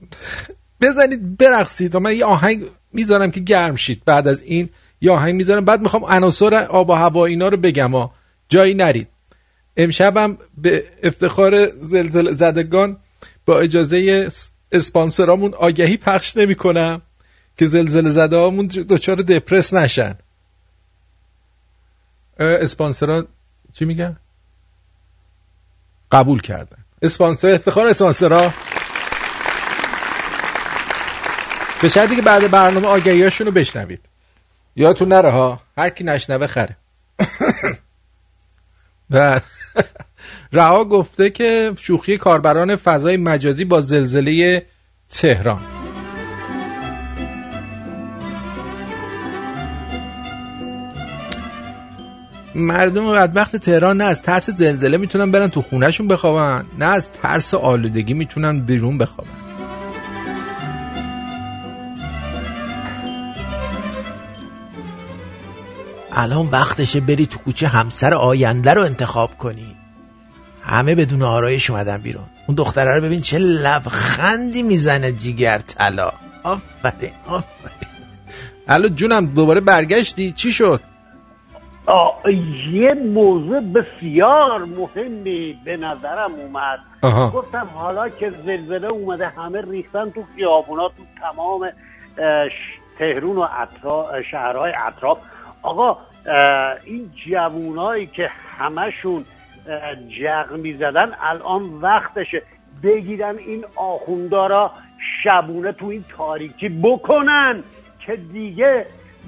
بزنید برقصید. من یه آهنگ میذارم که گرم شید، بعد از این یه آهنگ میذارم، بعد میخوام عناصر آب و هوا اینا رو بگم، ها جایی نرید. امشبم به افتخار زلزله زدگان با اجازه اسپانسرامون آگهی پخش نمیکنم که زلزله زدهامون دچار دپرس نشن. اسپانسرها چی میگن؟ قبول کردن. اسپانسر افتخار اسپانسرها به شرطی که بعد برنامه آگهیاشون رو بشنوید. یادتون نره ها، هر کی نشنوه خره. و رها گفته که شوخی کاربران فضای مجازی با زلزله تهران. مردم بدبخت تهران نه از ترس زلزله میتونن برن تو خونهشون بخوابن، نه از ترس آلودگی میتونن بیرون بخوابن. الان وقتشه بری تو کوچه همسر آینده رو انتخاب کنی. همه بدون آرایش اومدن بیرون. اون دختره رو ببین چه لبخندی میزنه جیگر طلا. آفرین آفرین. الو جونم دوباره برگشتی؟ چی شد؟ آه، یه موضوع بسیار مهمی به نظرم اومد. آها. گفتم حالا که زلزله اومده همه ریختن تو خیابونا تو تمام تهرون و اطراف شهرهای اطراف. آقا این جوونایی که همشون جغ میزدن الان وقتشه بگیرن این آخوندارا شبونه تو این تاریکی بکنن که دیگه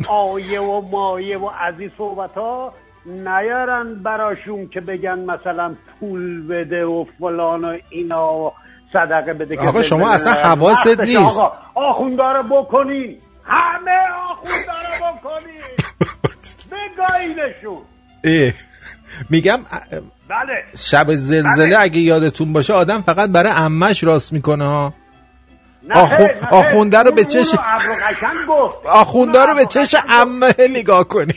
آیه و مایه و از این صحبت ها نیارن براشون که بگن مثلا پول بده و فلان و اینا و صدقه بده. آقا شما اصلا حواست نیست. آقا آخوندارا بکنین، همه آخوندارا بکنین بگاینشون. ای میگم بله. شب زلزله بله. اگه یادتون باشه آدم فقط برای عمش راست میکنه ها. آخونده رو به چش آخونده رو به چش عمه نگاه کنی.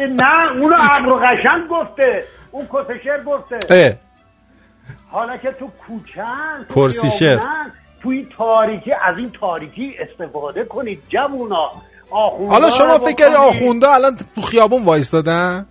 نه اونو ابرو قشنگ گفته، اون کسشر گفته. حالا که تو کوچن پرسیشر تو این تاریکی از این تاریکی استفاده کنید جوونا. حالا شما فکر کنید آخونده الان تو خیابون وایستادن؟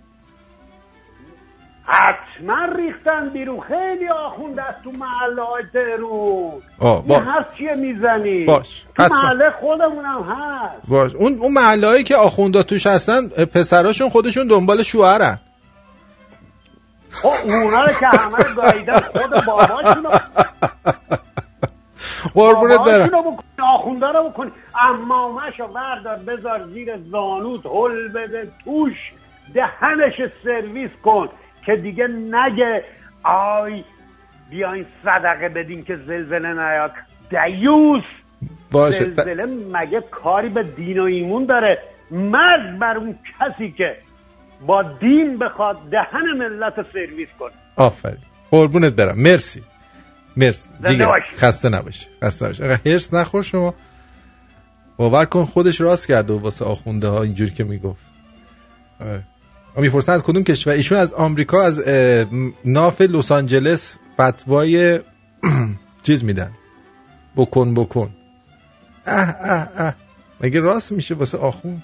حتما ریختن بیرون. خیلی آخونده است تو محله های تهرون. این هست چیه میزنی باش. تو محله خودمونم هست باش. اون, اون محله هایی که آخونده توش هستن پسراشون خودشون دنبال شوهرن. خب اونا که همه رو گاییدن خود باباشون قربونت برم. آخونده رو بکنی امامش رو بردار بذار زیر زانوت هل بده توش دهنش سرویس کن که دیگه نگه آی بیاین صدقه بدین که زلزله نیاد. دیوس باشه. زلزله مگه کاری به دین و ایمون داره؟ مرد بر اون کسی که با دین بخواد دهن ملت سرویس کنه. آفرین قربونت برم. مرسی مرسی دیگه. خسته نباشه خسته نباشه. اگه هرس نخور شما باور کن خودش راست کرده و واسه آخونده ها اینجور که میگفت. آره میپرسن از کدوم کشور؟ ایشون از آمریکا، از ناف لس آنجلس فتوای چیز میدن. بکن بکن. اه اه اه مگه راست میشه واسه آخوند؟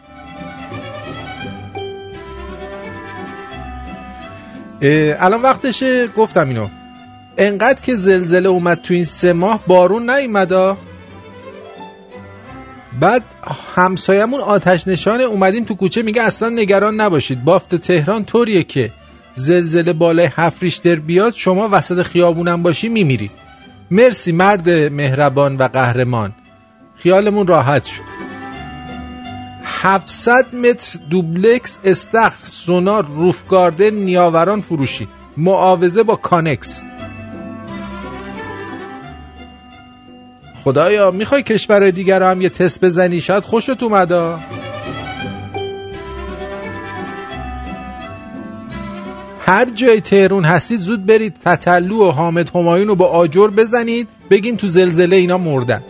الان وقتشه. گفتم اینو انقدر که زلزله اومد تو این سه ماه بارون نیومدا. بعد همسایمون آتش نشانه اومدیم تو کوچه میگه اصلا نگران نباشید بافت تهران طوریه که زلزله بالای هفت ریشتر بیاد شما وسط خیابونم باشی میمیری. مرسی مرد مهربان و قهرمان، خیالمون راحت شد. هفتصد متر دوبلکس استخر سونار روفگاردن نیاوران فروشی معاوضه با کانکس. خدایا میخوای کشور دیگر هم یه تست بزنی شاید خوشت اومدا. هر جای تهرون هستید زود برید تتلو و حامد همایون رو با آجر بزنید بگین تو زلزله اینا مردن.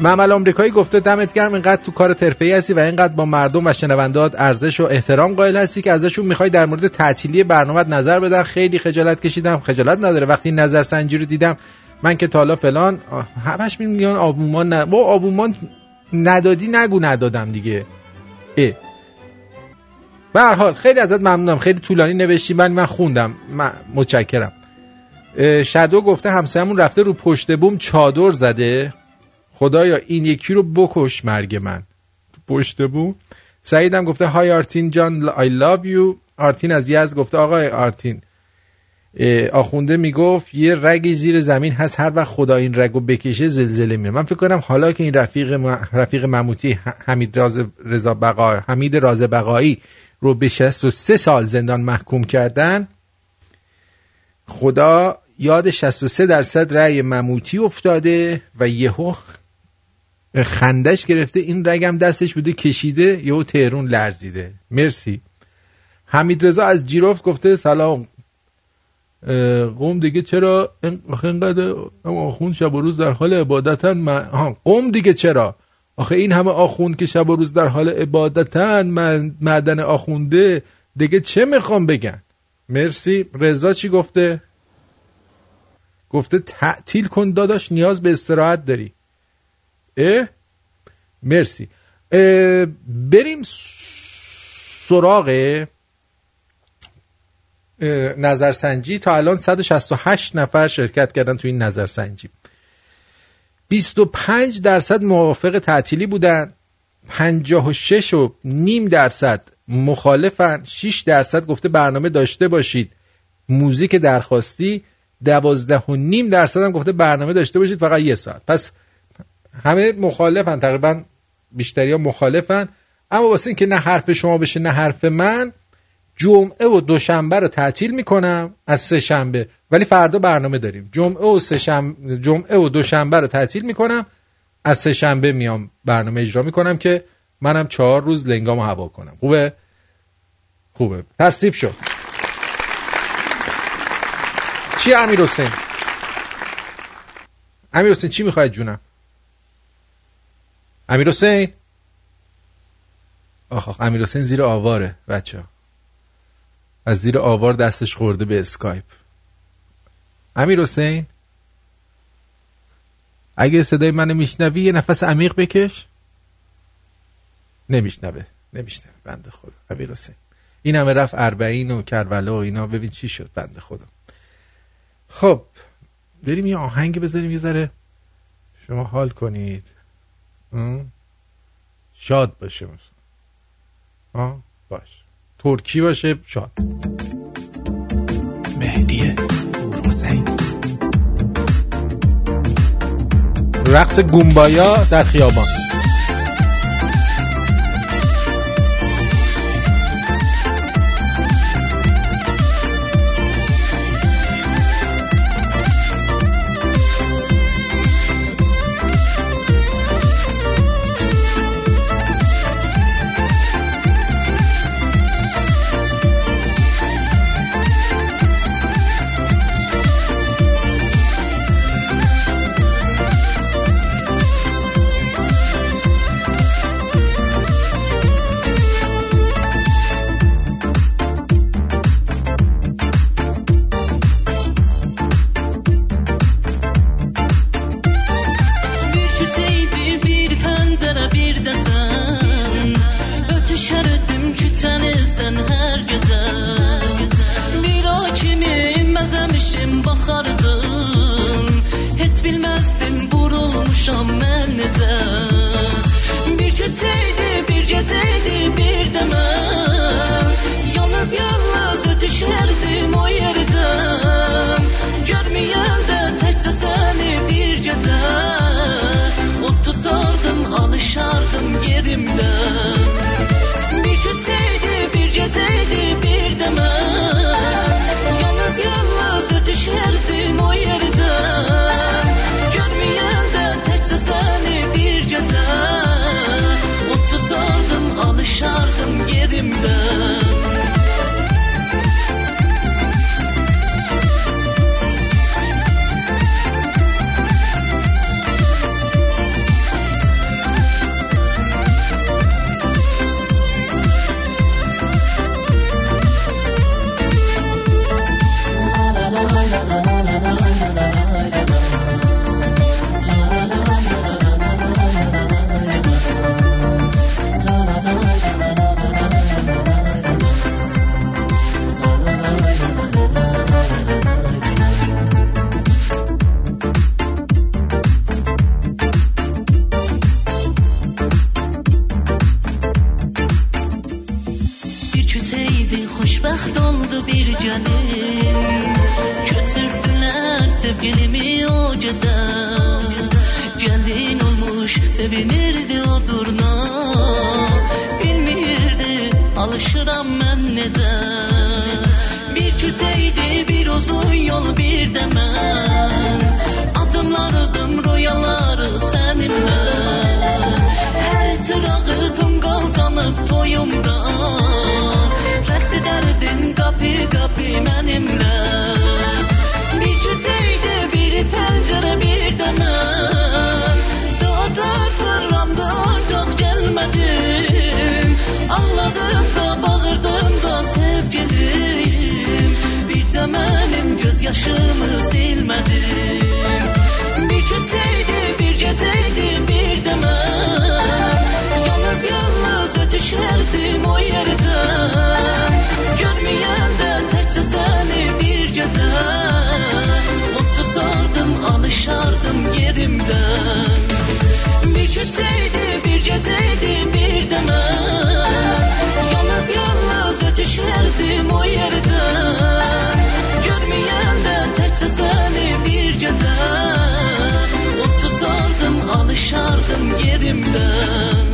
معمل آمریکایی گفته دمت گرم اینقدر تو کار ترفیعی هستی و اینقدر با مردم و شنوندهات ارزش و احترام قائل هستی که ازشون میخوای در مورد تعطیلی برنامه‌ات نظر بدن. خیلی خجالت کشیدم. خجالت نداره وقتی نظر سنجی رو دیدم من که تا حالا فلان همش میگن آبومان ن... با آبومان ندادی نگو ندادم دیگه. ای به هر حال خیلی ازت ممنونم. خیلی طولانی نوشتی من من خوندم. من متشکرم. شادو گفته همسایه‌مون رفته رو پشت بوم چادر زده. خدایا این یکی رو بکش مرگ من پشت بوم. سعیدم گفته های آرتین جان I love you. آرتین از یزد گفته آقای آرتین آخونده میگفت یه رگی زیر زمین هست هر وقت خدا این رگو بکشه زلزله میره. من فکر کنم حالا که این رفیق م... رفیق مموتی حمید راز رضا بقا... حمید راز بقایی رو به شصت و سه سال زندان محکوم کردن خدا یاد شصت و سه درصد رأی مموتی افتاده و یهو خندش گرفته این رگم دستش بوده کشیده یهو تهرون لرزیده. مرسی. حمید رضا از جیروف گفته سلام قوم دیگه چرا اینقدر آخوند شب و روز در حال عبادتن من... قوم دیگه چرا آخه این همه آخوند که شب و روز در حال عبادتن، من معدن آخونده دیگه چه میخوام بگن؟ مرسی. رضا چی گفته؟ گفته تعطیل کن داداش، نیاز به استراحت داری. اه؟ مرسی. اه بریم سراغ نظرسنجی. تا الان صد و شصت و هشت نفر شرکت کردن تو این نظرسنجی. بیست و پنج درصد موافق تعطیلی بودن، پنجاه و شش و نیم درصد مخالفن، شش درصد گفته برنامه داشته باشید موزیک درخواستی، دوازده و نیم درصد هم گفته برنامه داشته باشید فقط یه ساعت. پس همه مخالفن، تقریبا بیشتری ها مخالفن. اما واسه این که نه حرف شما بشه نه حرف من، جمعه و دوشنبه رو تعطیل میکنم از سه شنبه، ولی فردا برنامه داریم. جمعه و سه شنبه، جمعه و دوشنبه رو تعطیل میکنم، از سه شنبه میام برنامه اجرا میکنم که منم چهار روز لنگامو هوا کنم. خوبه؟ خوبه. تصدیق شد. چی امیر حسین؟ امیر حسین چی میخواید جونم؟ امیر حسین؟ آخ آخ امیر حسین زیر آواره بچه ها. از زیر آوار دستش خورده به اسکایپ. امیر حسین اگه صدای منو میشنوی یه نفس عمیق بکش. نمیشنوه نمیشنوه بنده خدا امیر حسین. این همه رفت اربعین و کربلا و اینا، ببین چی شد بنده خدا. خب بریم یه آهنگ بذاریم یه ذره شما حال کنید، شاد باشه. آه باش ترکی باشه شاد. مهدیه حسین رقص گومبایا در خیابان. Bir pencerede bir demem saatler fırlamda. yaşımı silmedim. Bir küteydim, bir geceydim, bir demem. Yalnız yalnız ötüşerdim o yerde. Görmeyenden tek seni bir gece. Ot tutardım, alışardım yerimden. Bir küteydim, bir geceydim, bir demem. Yalnız yalnız ötüşerdim o yerde. Görmeyenden tek seni bir gece. Ot tutardım, alışardım yerimden.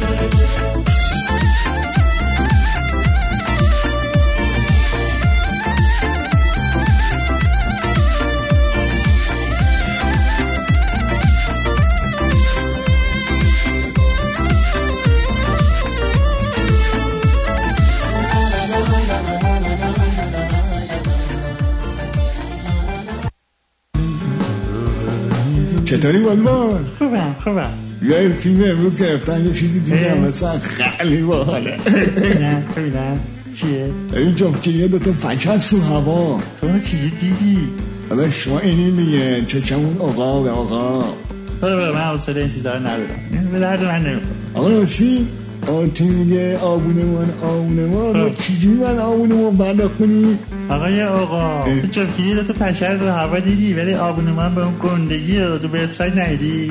چطوری بلبل؟ خوبم خوبم. یا این فیلم امروز گرفتن یه چیزی دیدم مثلا خیلی باحاله. ببینم ببینم چیه؟ این جوکیه دوتا پنچست تو هوا. تو چی دیدی؟ حالا شما اینی میگه چشمون آقا به آقا. بابا من حوصله این چیزا ندارم. به درد من نمیخوره. آقا نوشی آرتین میگه آبونمون آبونمون چیجوری من آبونمون بنده کنی؟ آقای آقا این چوبکیه دوتا پنچست رو هوا دیدی ولی آبونمون به اون گندگی رو تو وبسایت ندیدی؟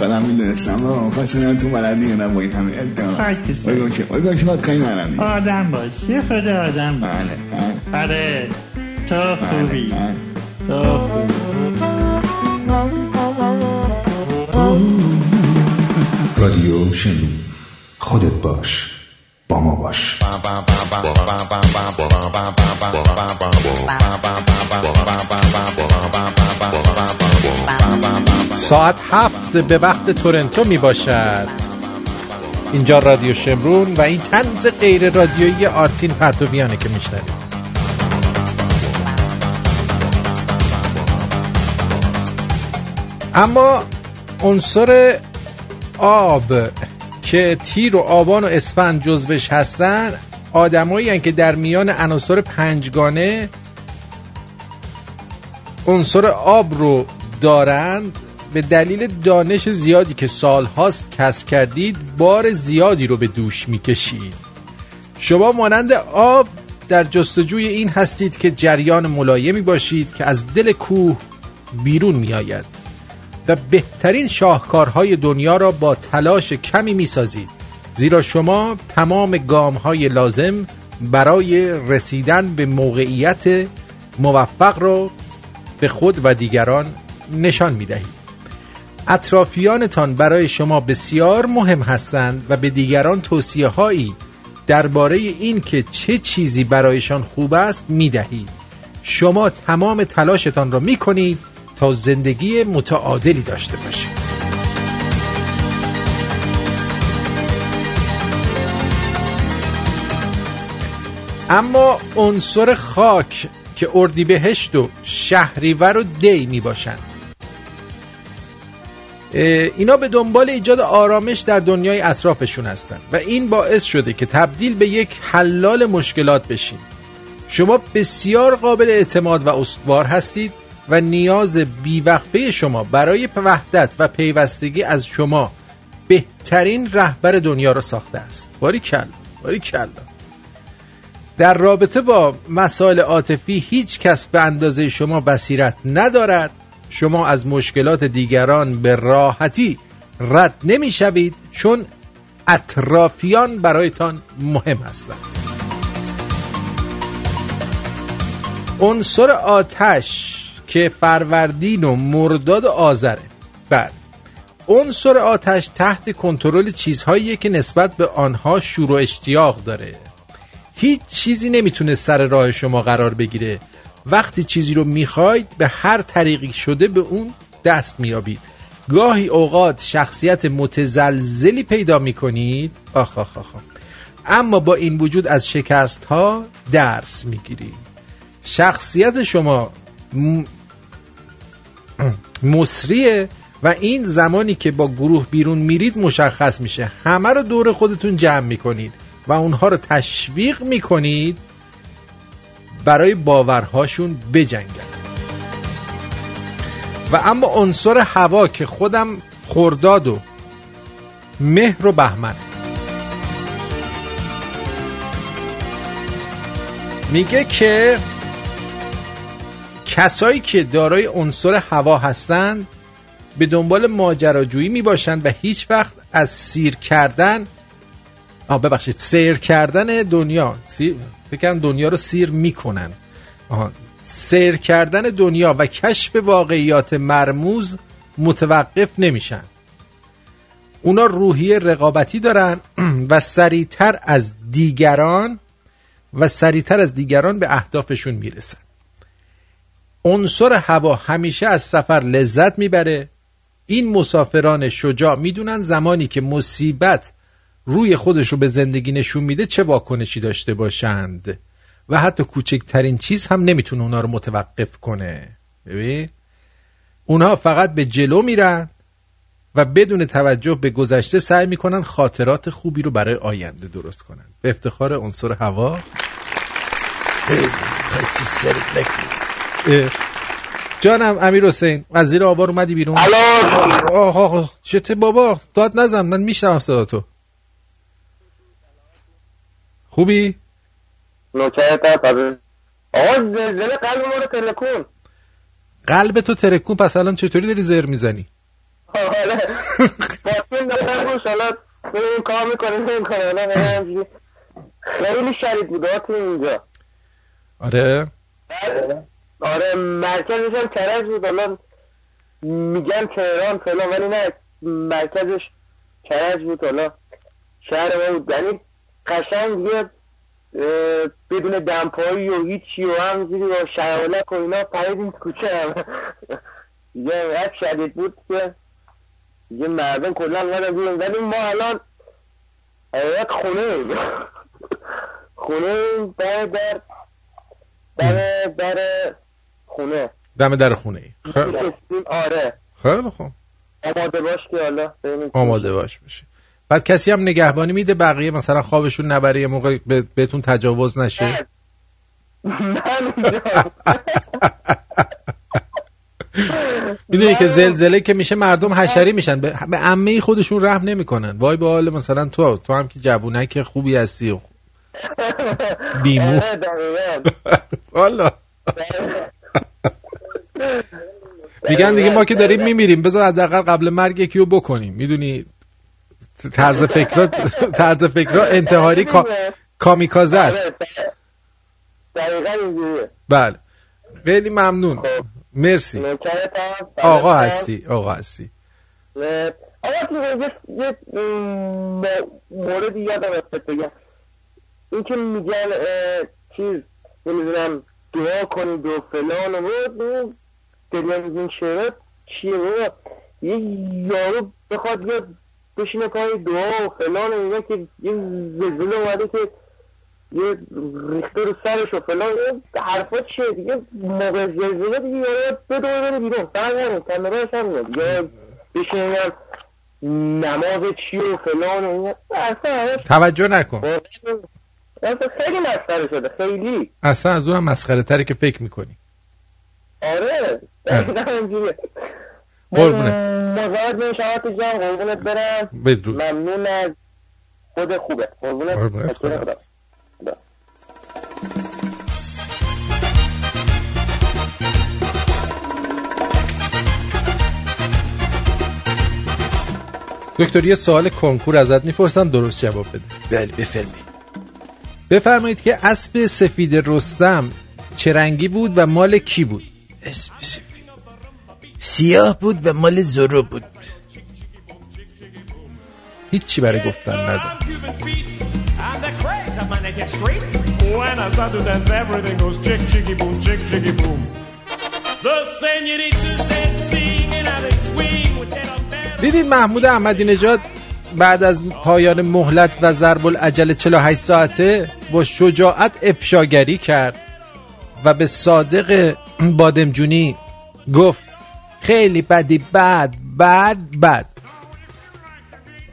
کنم میدونستم با خواستنم تو بلدی یا نبا این همه ادام فرکسه بگم که بگم که باید خیلی نرم دیگه آدم باش یه خود آدم باش آره تا خوبی تا خوبی رادیو شمرون خودت باش با ما باش ساعت هفت به وقت تورنتو می باشد. اینجا رادیو شمرون و این طنز غیر رادیویی آرتین پرتویانه که میشنوید. اما عنصر آب که تیر و آبان و اسفند جزوش هستن آدمایی هستن که در میان عناصر پنجگانه عنصر آب رو دارند. به دلیل دانش زیادی که سالهاست کسب کردید بار زیادی رو به دوش میکشید. شما مانند آب در جستجوی این هستید که جریان ملایمی باشید که از دل کوه بیرون میآید و بهترین شاهکارهای دنیا را با تلاش کمی میسازید، زیرا شما تمام گامهای لازم برای رسیدن به موقعیت موفق را به خود و دیگران نشان میدهید. اطرافیانتان برای شما بسیار مهم هستند و به دیگران توصیه هایی درباره این که چه چیزی برایشان خوب است میدهید. شما تمام تلاشتان را میکنید تا زندگی متعادلی داشته باشید. اما عنصر خاک که اردیبهشت و شهریور و دی می باشند اینا به دنبال ایجاد آرامش در دنیای اطرافشون هستند و این باعث شده که تبدیل به یک حلال مشکلات بشین. شما بسیار قابل اعتماد و استوار هستید و نیاز بیوقفه شما برای وحدت و پیوستگی از شما بهترین رهبر دنیا را ساخته است. باریکلا باریکلا. در رابطه با مسائل عاطفی هیچ کس به اندازه شما بصیرت ندارد. شما از مشکلات دیگران به راحتی رد نمی‌شوید چون اطرافیان برایتان مهم هستند. عنصر آتش که فروردین و مرداد و آذره. بعد عنصر آتش تحت کنترل چیزهایی که نسبت به آنها شور و اشتیاق داره. هیچ چیزی نمیتونه سر راه شما قرار بگیره. وقتی چیزی رو میخواید به هر طریقی شده به اون دست میابید. گاهی اوقات شخصیت متزلزلی پیدا میکنید آخ آخ آخ. اما با این وجود از شکست ها درس میگیرید. شخصیت شما م... مصریه و این زمانی که با گروه بیرون میرید مشخص میشه. همه رو دور خودتون جمع میکنید و اونها رو تشویق میکنید برای باورهاشون بجنگن. و اما عنصر هوا که خودم خرداد و مهر و بهمن. میگه که کسایی که دارای عنصر هوا هستند به دنبال ماجراجویی میباشند و هیچ وقت از سیر کردن آه ببخشید سیر کردن دنیا سیر بکنم دنیا رو سیر میکنن آه. سیر کردن دنیا و کشف واقعیات مرموز متوقف نمیشن. اونا روحیه رقابتی دارن و سریعتر از دیگران و سریعتر از دیگران به اهدافشون میرسن. عنصر هوا همیشه از سفر لذت میبره. این مسافران شجاع میدونن زمانی که مصیبت روی خودشو به زندگی نشون میده چه واکنشی داشته باشند و حتی کوچکترین چیز هم نمیتونه اونا رو متوقف کنه. ببین اونها فقط به جلو میرن و بدون توجه به گذشته سعی میکنن خاطرات خوبی رو برای آینده درست کنن. به افتخار عنصر هوا. جانم امیر حسین از زیر آوار اومدی بیرون. آه آه چته بابا داد نزن من میشنم صدا تو. خوبی؟ نوچه تا پده آقا زلزله قلب ما رو ترکون. قلب تو ترکون پس الان چطوری داری زهر میزنی؟ آره پسیم دارم روش الان این کار میکنه این کار الان خیلی شدید بوده آتون اینجا. آره آره مرکزش هم کرج بود الان میگن تهران فلان ولی نه مرکزش کرج بود الان شهر ما بود یعنی قشنگ دیگه بدون دمپایی و هیچی و همزیری و شهالک و اینا پریدیم کوچه هم یه اینقدر شدید بود که یه مردم کلا قدم بیرون ولی ما الان یک خونه خونه در در در در خونه دم در خونه خیلی آره خیلی خوب آماده باش که حالا آماده باش بشه بعد کسی هم نگهبانی میده بقیه مثلا خوابشون نبره یه موقع به، بهتون تجاوز نشه. میدونی که زلزله که میشه مردم حشری میشن به عمه خودشون رحم نمیکنن. وای به حال مثلا تو تو هم که جوونک خوبی هستی و بیمو والا میگن دیگه ما که داریم میمیریم بذار حداقل قبل مرگ یکیو بکنیم. میدونی طرز فکرها طرز فکرها انتحاری کامیکازه است. بله خیلی ممنون مرسی آقا هستی آقا هستی آقا تو یه موردی یادم افتاد بگم این که میگن چیز نمیدونم دعا کنید و فلان و دریم از این شرط چیه یه یارو بخواد یه بشینه کاری دعا و فلان و که یه زلزله اومده که یه ریخته رو سرش و فلان حرفا چیه دیگه موقع زلزله دیگه یاره بدوه بره بیرون برگرم کمراش هم میاد یا بشینه نماز چی و فلان و اصلا توجه نکن اصلا خیلی مسخره شده خیلی اصلا از اون هم مسخره تری که فکر میکنی. آره اینجوریه قربونه مزاحم نشات جان قربونت برم ممنون از خود خوبه قربونت خدا. دکتر یه سوال کنکور ازت میپرسم درست جواب بده. بله بفرمایید. بفرمایید که اسب سفید رستم چه رنگی بود و مال کی بود؟ اسب سفید سیاه بود و مال زورو بود. هیچی برای گفتن ندارم. دیدید محمود احمدی نژاد بعد از پایان مهلت و ضرب العجل چهل و هشت ساعته با شجاعت افشاگری کرد و به صادق بادمجونی گفت خیلی بدی بد بد بد.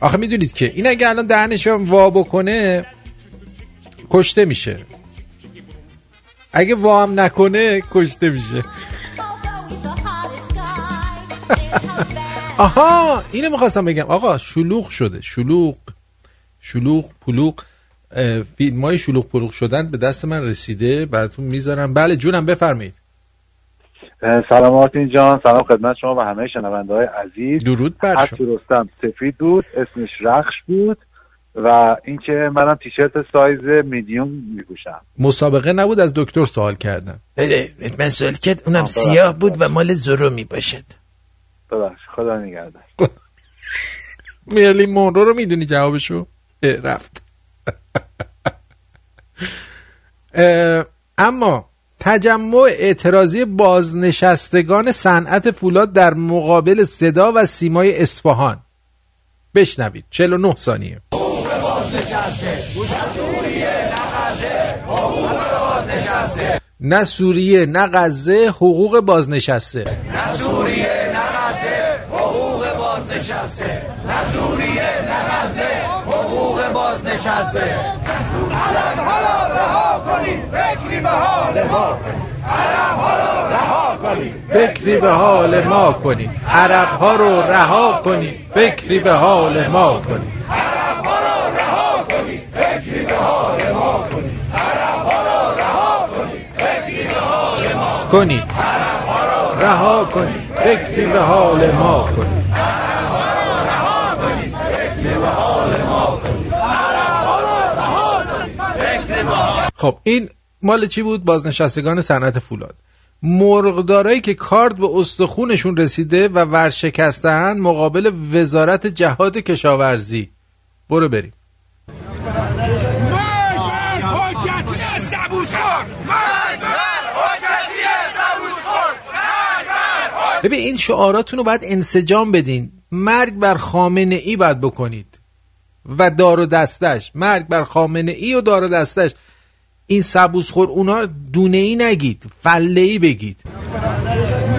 آخه میدونید که این اگه الان دهنش رو وا بکنه کشته میشه. اگه وا هم نکنه کشته میشه. آها اینو می‌خواستم بگم آقا، شلوغ شده، شلوغ شلوغ پلوغ، فیلم‌های شلوغ پلوغ شدن به دست من رسیده، براتون میذارم. بله جونم بفرمایید. سلام آرتین جان، سلام خدمت شما و همه شنونده‌های عزیز. درود بر شما. حتی رستم سفید بود، اسمش رخش بود و اینکه منم تیشرت سایز میدیوم می‌پوشم. مسابقه نبود، از دکتر سوال کردم. بله، من سوال کرد، اونم سیاه بود و مال زورو میباشد. بله، خدا نگهدار. مرلین مونرو رو میدونی جوابشو؟ رفت. اما تجمع اعتراضی بازنشستگان صنعت فولاد در مقابل صدا و سیمای اصفهان، بشنوید چهل و نه ثانیه. نه سوریه نه غزه، حقوق بازنشسته. نه سوریه نه غزه، حقوق بازنشسته. نه سوریه نه غزه، حقوق بازنشسته. علم حالا رها کنید، فکری به حال ما کنید. عرب ها رو رها کنید، فکری به حال ما کنید. عرب ها رو رها کنید، فکری به حال ما کنید. عرب ها رو رها کنید، فکری به حال ما کنید. عرب ها رو رها کنید، فکری به حال ما کنید. عرب ها رو رها کنید، فکری به حال ما کنید. عرب ها رو رها کنید، فکری به حال ما کنید. عرب ها رو رها کنید، فکری به حال. خب این مال چی بود؟ بازنشستگان صنعت فولاد. مرغدارایی که کارد به استخونشون رسیده و ورشکسته‌اند مقابل وزارت جهاد کشاورزی. برو بریم. ببین این شعاراتونو باید انسجام بدین. مرگ بر خامنه ای باید بکنید و دار و دستش. مرگ بر خامنه ای و دار و دستش. این سبوس خور اونا دونه ای نگید، فله ای بگید.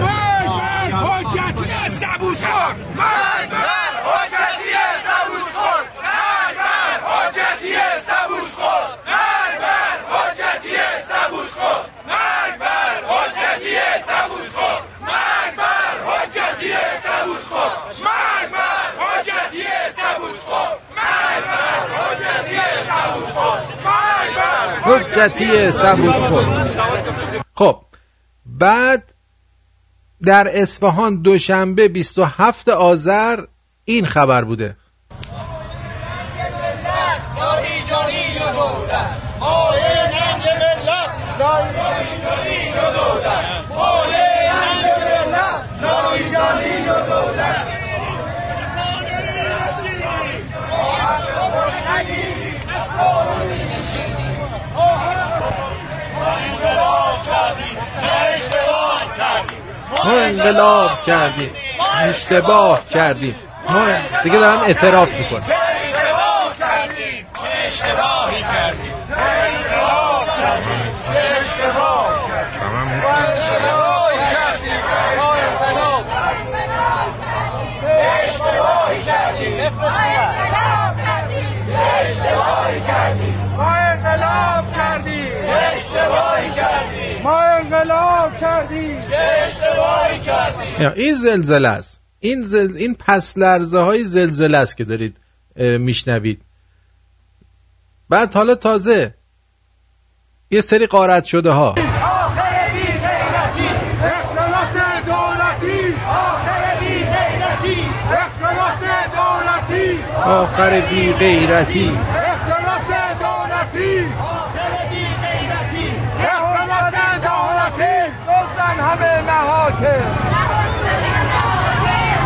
مرگ بر حاجتی سبوس خور، مرگ بر حاجتی سبوس خور، مرگ بر حاجتی سبوس خور، مرگ بر حاجتی سبوس خور، مرگ بر حاجتی سبوس خور، مرگ بر حاجتی سبوس خور، مرگ بر حاجتی سبوس خور، مرگ بر حاجتی سبوس خور. خب بعد در اصفهان دوشنبه بیست و هفتم آذر این خبر بوده. ما انقلاب کردیم، اشتباه کردیم. ما دیگه دارم اعتراف میکنم، اشتباه کردیم، اشتباه کردیم، اشتباه کردیم، اشتباه کردیم، اشتباه کردیم، ما انقلاب کردیم، اشتباه کردیم، ما انقلاب کردیم، اشتباه کردیم. این زلزله است، این زل... این پس لرزه های زلزله است که دارید میشنوید. بعد حالا تازه یه سری غارت شده ها. آخر بی غیرتی، اختلاس دولتی. آخر بی غیرتی، اختلاس دولتی. آخر بی غیرتی، همه محاکم،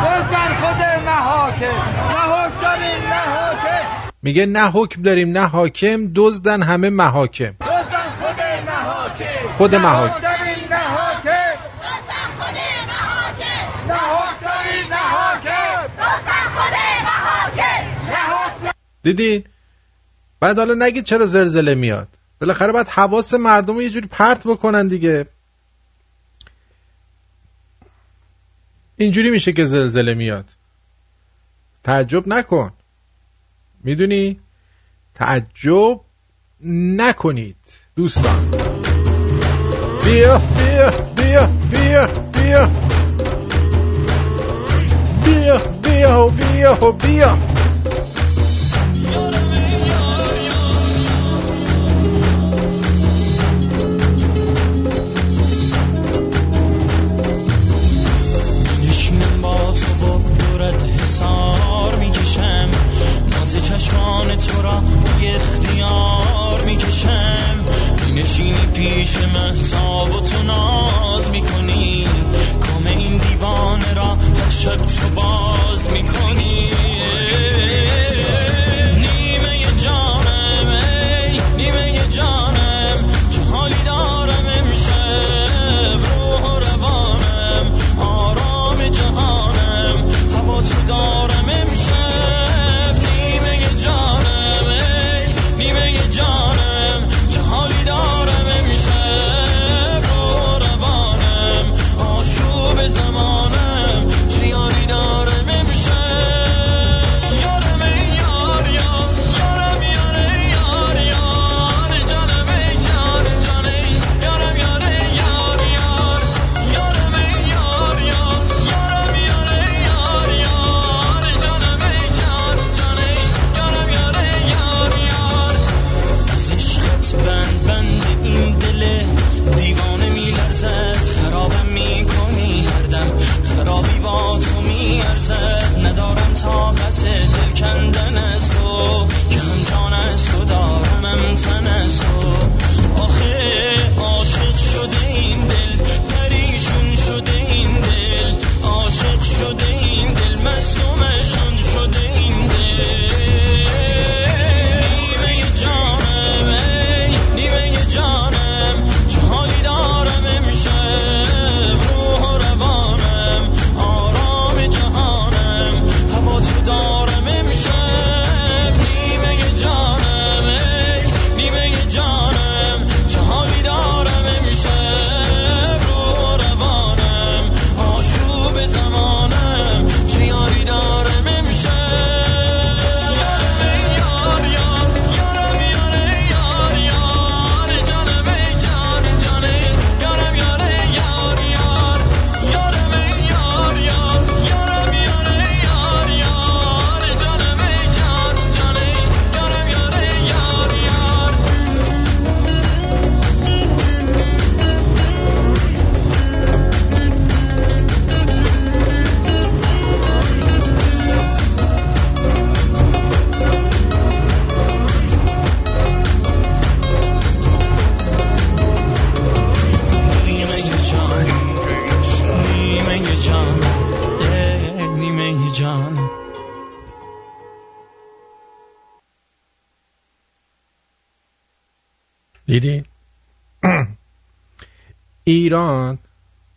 بزن خود محاکم، محاکم داریم، محاکم. میگه نه حکم داریم نه حاکم، دزدن همه محاکم، دزدن خود محاکم، خود محاکم داریم، محاکم، دزدن خود محاکم، نه حکم داریم نه حاکم، دزدن خود محاکم. دیدین؟ بعد حالا نگید چرا زلزله میاد، بالاخره باید حواس مردم رو یه جوری پرت بکنن دیگه. اینجوری میشه که زلزله میاد. تعجب نکن، میدونی؟ تعجب نکنید دوستان. بیا بیا بیا بیا بیا بیا بیا بیا بیا چشمان تو را بی اختیار میکشم، مینشینی پیش محتاب و تو ناز میکنی، کام این دیوانه را هر شب تو باز میکنی. نیمه جانم ای نیمه جانم، چه حالی دارم امشب، روح و روانم آرام جهانم، هوا تو دارم امشب. دیدین ایران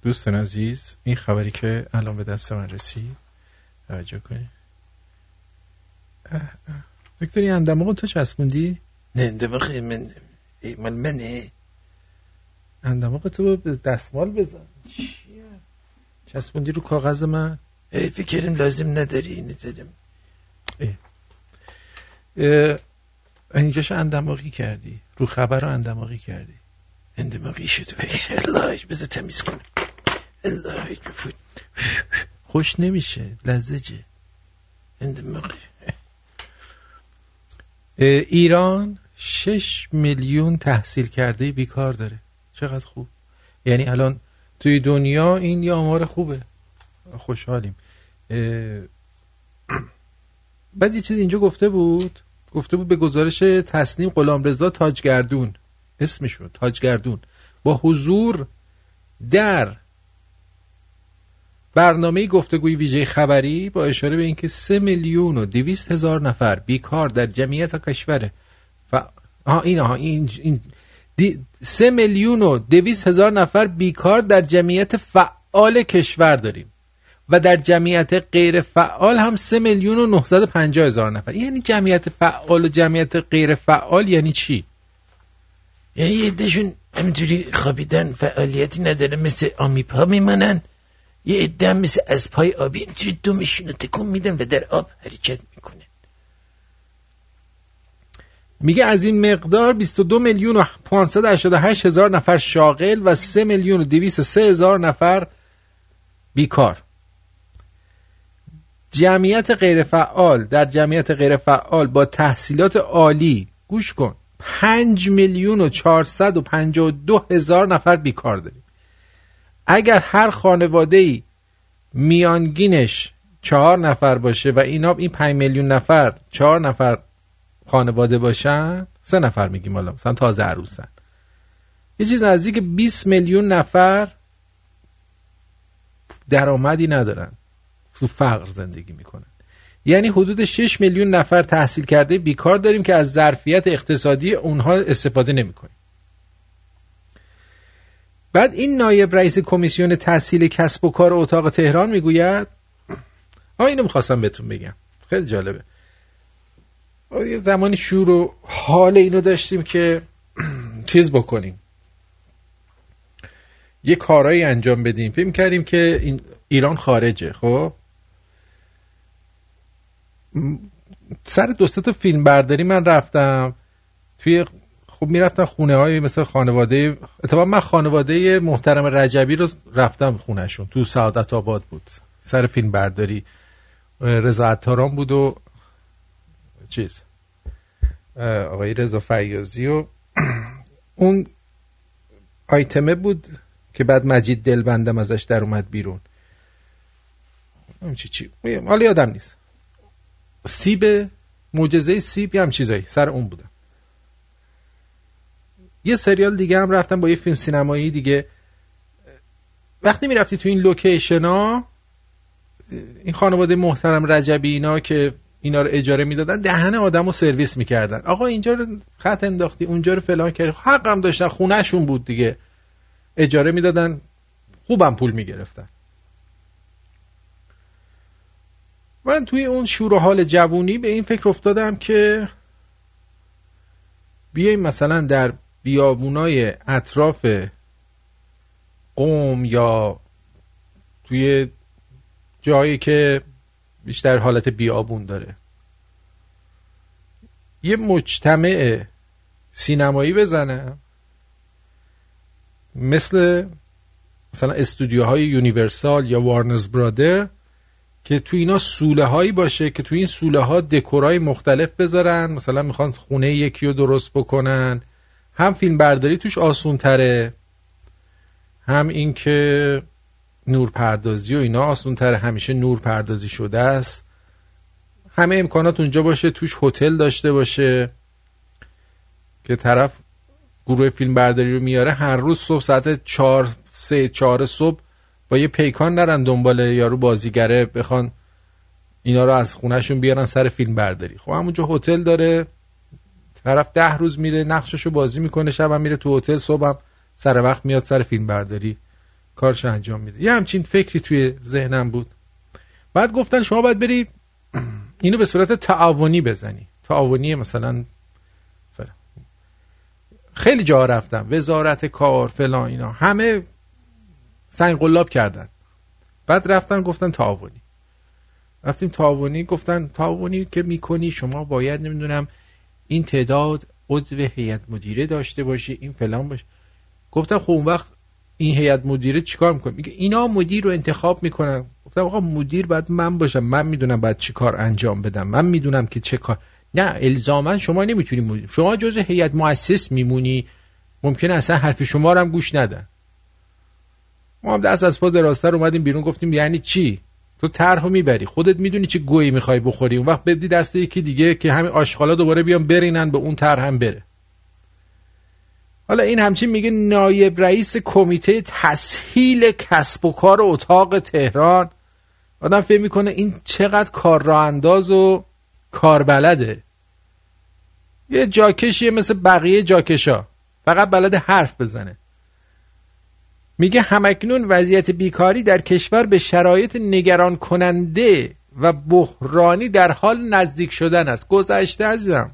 دوستان عزیز، این خبری که الان به دست من رسید توجه کنید. دکتری اندماغو تو چسبوندی؟ نه اندماغی من مال منه. اندماغو تو دستمال بزن. چیه؟ چسبوندی رو کاغذ من؟ ای فکرم لازم نداری اینو زدم. ای اه اینجاش اندماغی کردی، رو خبر رو اندماغی کردی. اندماغی شد بگه اللهش بذار تمیز کنه. اللهش بفود خوش نمیشه، لزجه اندماغی. ایران شش میلیون تحصیل کرده بیکار داره. چقدر خوب، یعنی الان توی دنیا این یه آمار خوبه، خوشحالیم. بعد یه چیز اینجا گفته بود گفته بود به گزارش تصنیم غلامرضا تاجگردون، اسمشون تاجگردون، با حضور در برنامه گفتگوی ویژه خبری با اشاره به اینکه سه میلیون و دویست هزار نفر بیکار در جمعیت کشور ف... آها این آها این, این... دی... سه میلیون و دویست هزار نفر بیکار در جمعیت فعال کشور داریم و در جمعیت غیر فعال هم سه میلیون و نهصد و پنجاه هزار نفر. یعنی جمعیت فعال و جمعیت غیر فعال یعنی چی؟ یعنی یه عدهشون همجوری خوابیدن فعالیتی نداره، مثل آمیب ها میمانن، یه عده هم مثل از پای آبی همجوری دومشون رو تکون میدن و در آب حرکت میکنن. میگه از این مقدار بیست و دو میلیون و پانصد و هشتاد و هشت هزار نفر شاغل و سه میلیون و دویست و سه هزار نفر بیکار. جمعیت غیرفعال در جمعیت غیرفعال با تحصیلات عالی گوش کن پنج میلیون و چهارصد و پنجاه و دو هزار نفر بیکار داریم. اگر هر خانواده‌ای میانگینش چهار نفر باشه و اینا این پنج میلیون نفر چهار نفر خانواده باشن، سه نفر میگیم حالا مثلا تازه عروسن، یه چیز نزدیک بیست میلیون نفر درآمدی ندارن، تو فقر زندگی میکنن. یعنی حدود شش میلیون نفر تحصیل کرده بیکار داریم که از ظرفیت اقتصادی اونها استفاده نمیکنیم. بعد این نایب رئیس کمیسیون تحصیل کسب و کار اتاق تهران میگوید، آه اینو میخواستم بهتون بگم خیلی جالبه، یه زمانی شور و حال اینو داشتیم که چیز بکنیم، یه کارایی انجام بدیم، فکر کردیم که این ایران خارجه. خب سر دو سه تا فیلم برداری من رفتم توی، خب میرفتم خونه های مثل خانواده، اتفاقا من خانواده محترم رجبی رو رفتم خونهشون تو سعادت آباد بود سر فیلم برداری، رضا عطاران بود و چیز آقای رضا فیاضی و اون آیتمه بود که بعد مجید دل بندم ازش در اومد بیرون، چی چی حالا یادم نیست، سیب معجزه سیب هم چیزایی سر اون بودم. یه سریال دیگه هم رفتم با یه فیلم سینمایی دیگه. وقتی میرفتی تو این لوکیشن ها، این خانواده محترم رجبی اینا که اینا رو اجاره میدادن دهن آدمو سرویس میکردن، آقا اینجا رو خط انداختی اونجا رو فلان کردی، حقم داشتن خونهشون بود دیگه، اجاره میدادن خوبم پول میگرفتن. من توی اون شور و حال جوونی به این فکر افتادم که بیاییم مثلا در بیابونای اطراف قم یا توی جایی که بیشتر حالت بیابون داره یه مجتمع سینمایی بزنم، مثل مثلا استودیوهای یونیورسال یا وارنرز برادر، که تو اینا سوله هایی باشه که تو این سوله ها دکورای مختلف بذارن، مثلا میخوان خونه یکی رو درست بکنن، هم فیلم برداری توش آسون تره، هم این که نورپردازی و اینا آسون تره، همیشه نورپردازی شده است، همه امکانات اونجا باشه، توش هتل داشته باشه که طرف گروه فیلم برداری رو میاره هر روز صبح ساعت چهار سه چهار صبح با یه پیکان نرن دنبال یارو بازیگره بخوان اینا رو از خونهشون بیارن سر فیلم برداری. خب همونجا هتل داره، طرف ده روز میره نقششو بازی میکنه، شبم میره تو هتل، صبحم سر وقت میاد سر فیلم برداری کارش انجام میده. یه همچین فکری توی ذهنم بود. بعد گفتن شما باید بری اینو به صورت تعاونی بزنی، تعاونی مثلا فلان. خیلی جا رفتم، وزارت کار فلان اینا همه سنگ قلاب کردن. بعد رفتن گفتن تعاونی، رفتیم تعاونی، گفتن تعاونی که میکنی شما باید نمیدونم این تعداد عضو هیئت مدیره داشته باشی، این فلان باشه. گفتم خب اون وقت این هیئت مدیره چیکار میکنه؟ میگه اینا مدیر رو انتخاب میکنن. گفتم آقا مدیر باید من باشم، من میدونم باید چی کار انجام بدم، من میدونم که چه کار. نه الزاما شما نمیتونی مدیر، شما جزء هیئت مؤسس میمونی، ممکنه اصلا حرف شما رو هم گوش ندن. ما هم دست از پا درازتر اومدیم بیرون، گفتیم یعنی چی؟ تو طرحو میبری، خودت میدونی چه گویی میخوای بخوری، اون وقت بدی دست یکی دیگه که همین آشغالا دوباره بیان برینن به اون طرح هم بره. حالا این همچین میگه نایب رئیس کمیته تسهیل کسب و کار اتاق تهران. آدم فکر میکنه این چقدر کار راه انداز و کار بلده، یه جاکشیه مثل بقیه جاکشا، فقط بلده حرف بزنه. میگه همکنون وضعیت بیکاری در کشور به شرایط نگران کننده و بحرانی در حال نزدیک شدن است. گذشته ازم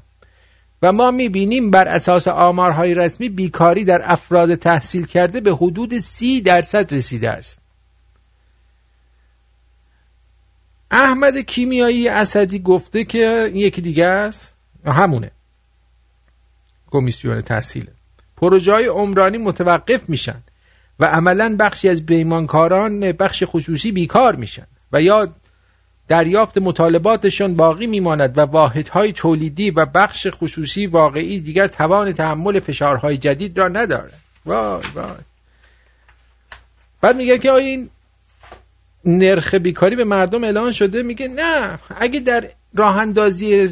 و ما میبینیم بر اساس آمارهای رسمی بیکاری در افراد تحصیل کرده به حدود سی درصد رسیده است. احمد کیمیایی اسدی گفته که یکی دیگه است، همونه کمیسیون تحصیل، پروژه های عمرانی متوقف میشن و عملا بخشی از پیمانکاران بخش خصوصی بیکار میشن و یا دریافت مطالباتشان باقی میماند و واحدهای تولیدی و بخش خصوصی واقعی دیگر توان تحمل فشارهای جدید را ندارد. وای وای. بعد میگه که آیا این نرخ بیکاری به مردم اعلان شده؟ میگه نه، اگه در راه اندازی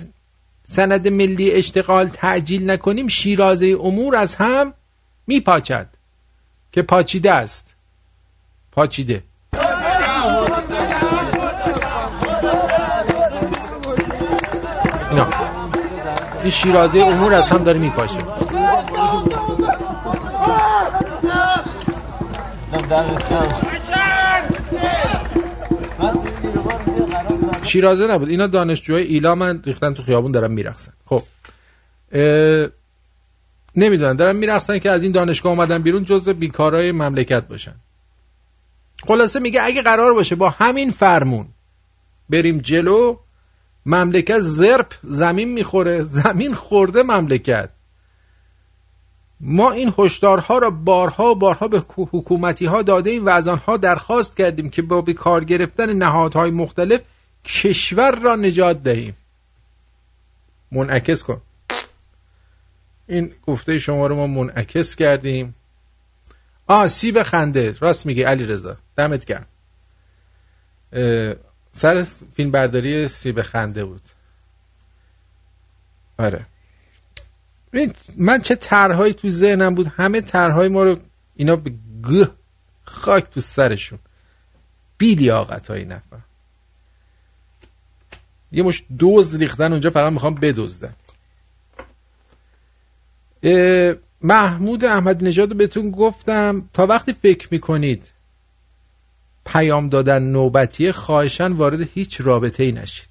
سند ملی اشتغال تعجیل نکنیم شیرازه امور از هم میپاچد، که پاچیده است، پاچیده. نه، این شیرازه امور از هم داره میپاشه. شیرازه نبود، اینا دانشجوهای ایلام ریختن تو خیابون دارن میرقصن. خب اه... نمیدونن دارن میرقصن که از این دانشگاه اومدن بیرون جزو بیکارای مملکت باشن. خلاصه میگه اگه قرار باشه با همین فرمون بریم جلو، مملکت زرپ زمین میخوره، زمین خورده مملکت. ما این هشدارها را بارها بارها به حکومتی ها داده ایم و از آنها درخواست کردیم که با به کار گرفتن نهادهای مختلف کشور را نجات دهیم. منعکس کن. این گفته شما رو ما منعکس کردیم. آه سیب خنده، راست میگه علی رضا، دمت گرم. سر فیلم برداری سیب خنده بود. آره من چه طرحهایی تو ذهنم بود، همه طرحهای ما رو اینا به گه خاک تو سرشون، بی لیاقت‌های نفر. یه مش دوز ریختن اونجا، فقط میخوام بدزدن. محمود احمدی نژاد بهتون گفتم تا وقتی فکر میکنید پیام دادن نوبتی، خواهشاً وارد هیچ رابطه‌ای نشید.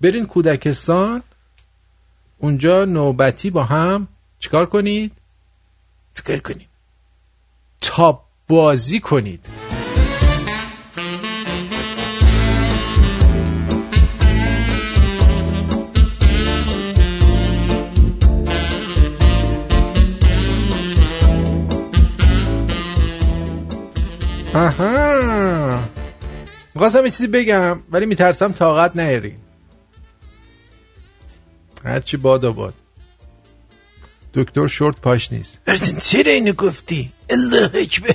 برین کودکستان، اونجا نوبتی با هم چیکار کنید؟ چیکار کنید؟ تاب بازی کنید. آها. می‌خواستم یه چیزی بگم ولی میترسم طاقت نیاریم. هرچی باد آباد. دکتر شورت پاش نیست. آرتین چرا اینو گفتی؟ الله اکبر.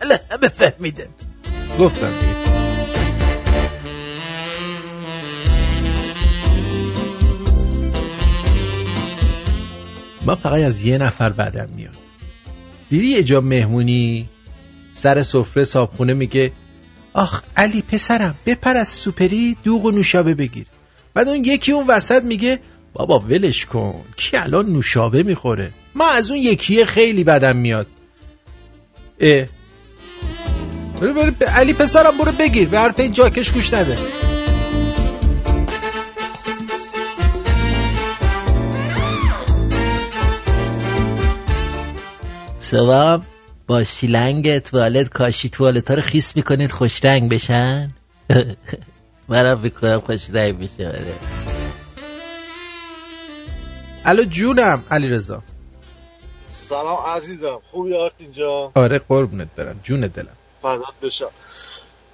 الله همه فهمیدن. گفتم دیگه. ما فقط از یه نفر بعدم میاد. دیدی یه جا مهمونی سر سفره صابخونه میگه آخ علی پسرم بپر از سوپری دوغ و نوشابه بگیر. بعد اون یکی اون وسط میگه بابا ولش کن، کی الان نوشابه میخوره؟ ما از اون یکیه خیلی بدم میاد. اه برو برو ب... علی پسرم برو بگیر، به حرف این جاکش گوش نده. سلام، با شیلنگ توالت کاشی توالت ها رو خیس میکنید خوش رنگ بشن. منم میکنم خوش رنگ بشن. الو جونم علی رضا. سلام عزیزم، خوبی آرتین جان؟ آره قربونت برم، جون دلم فدات بشم.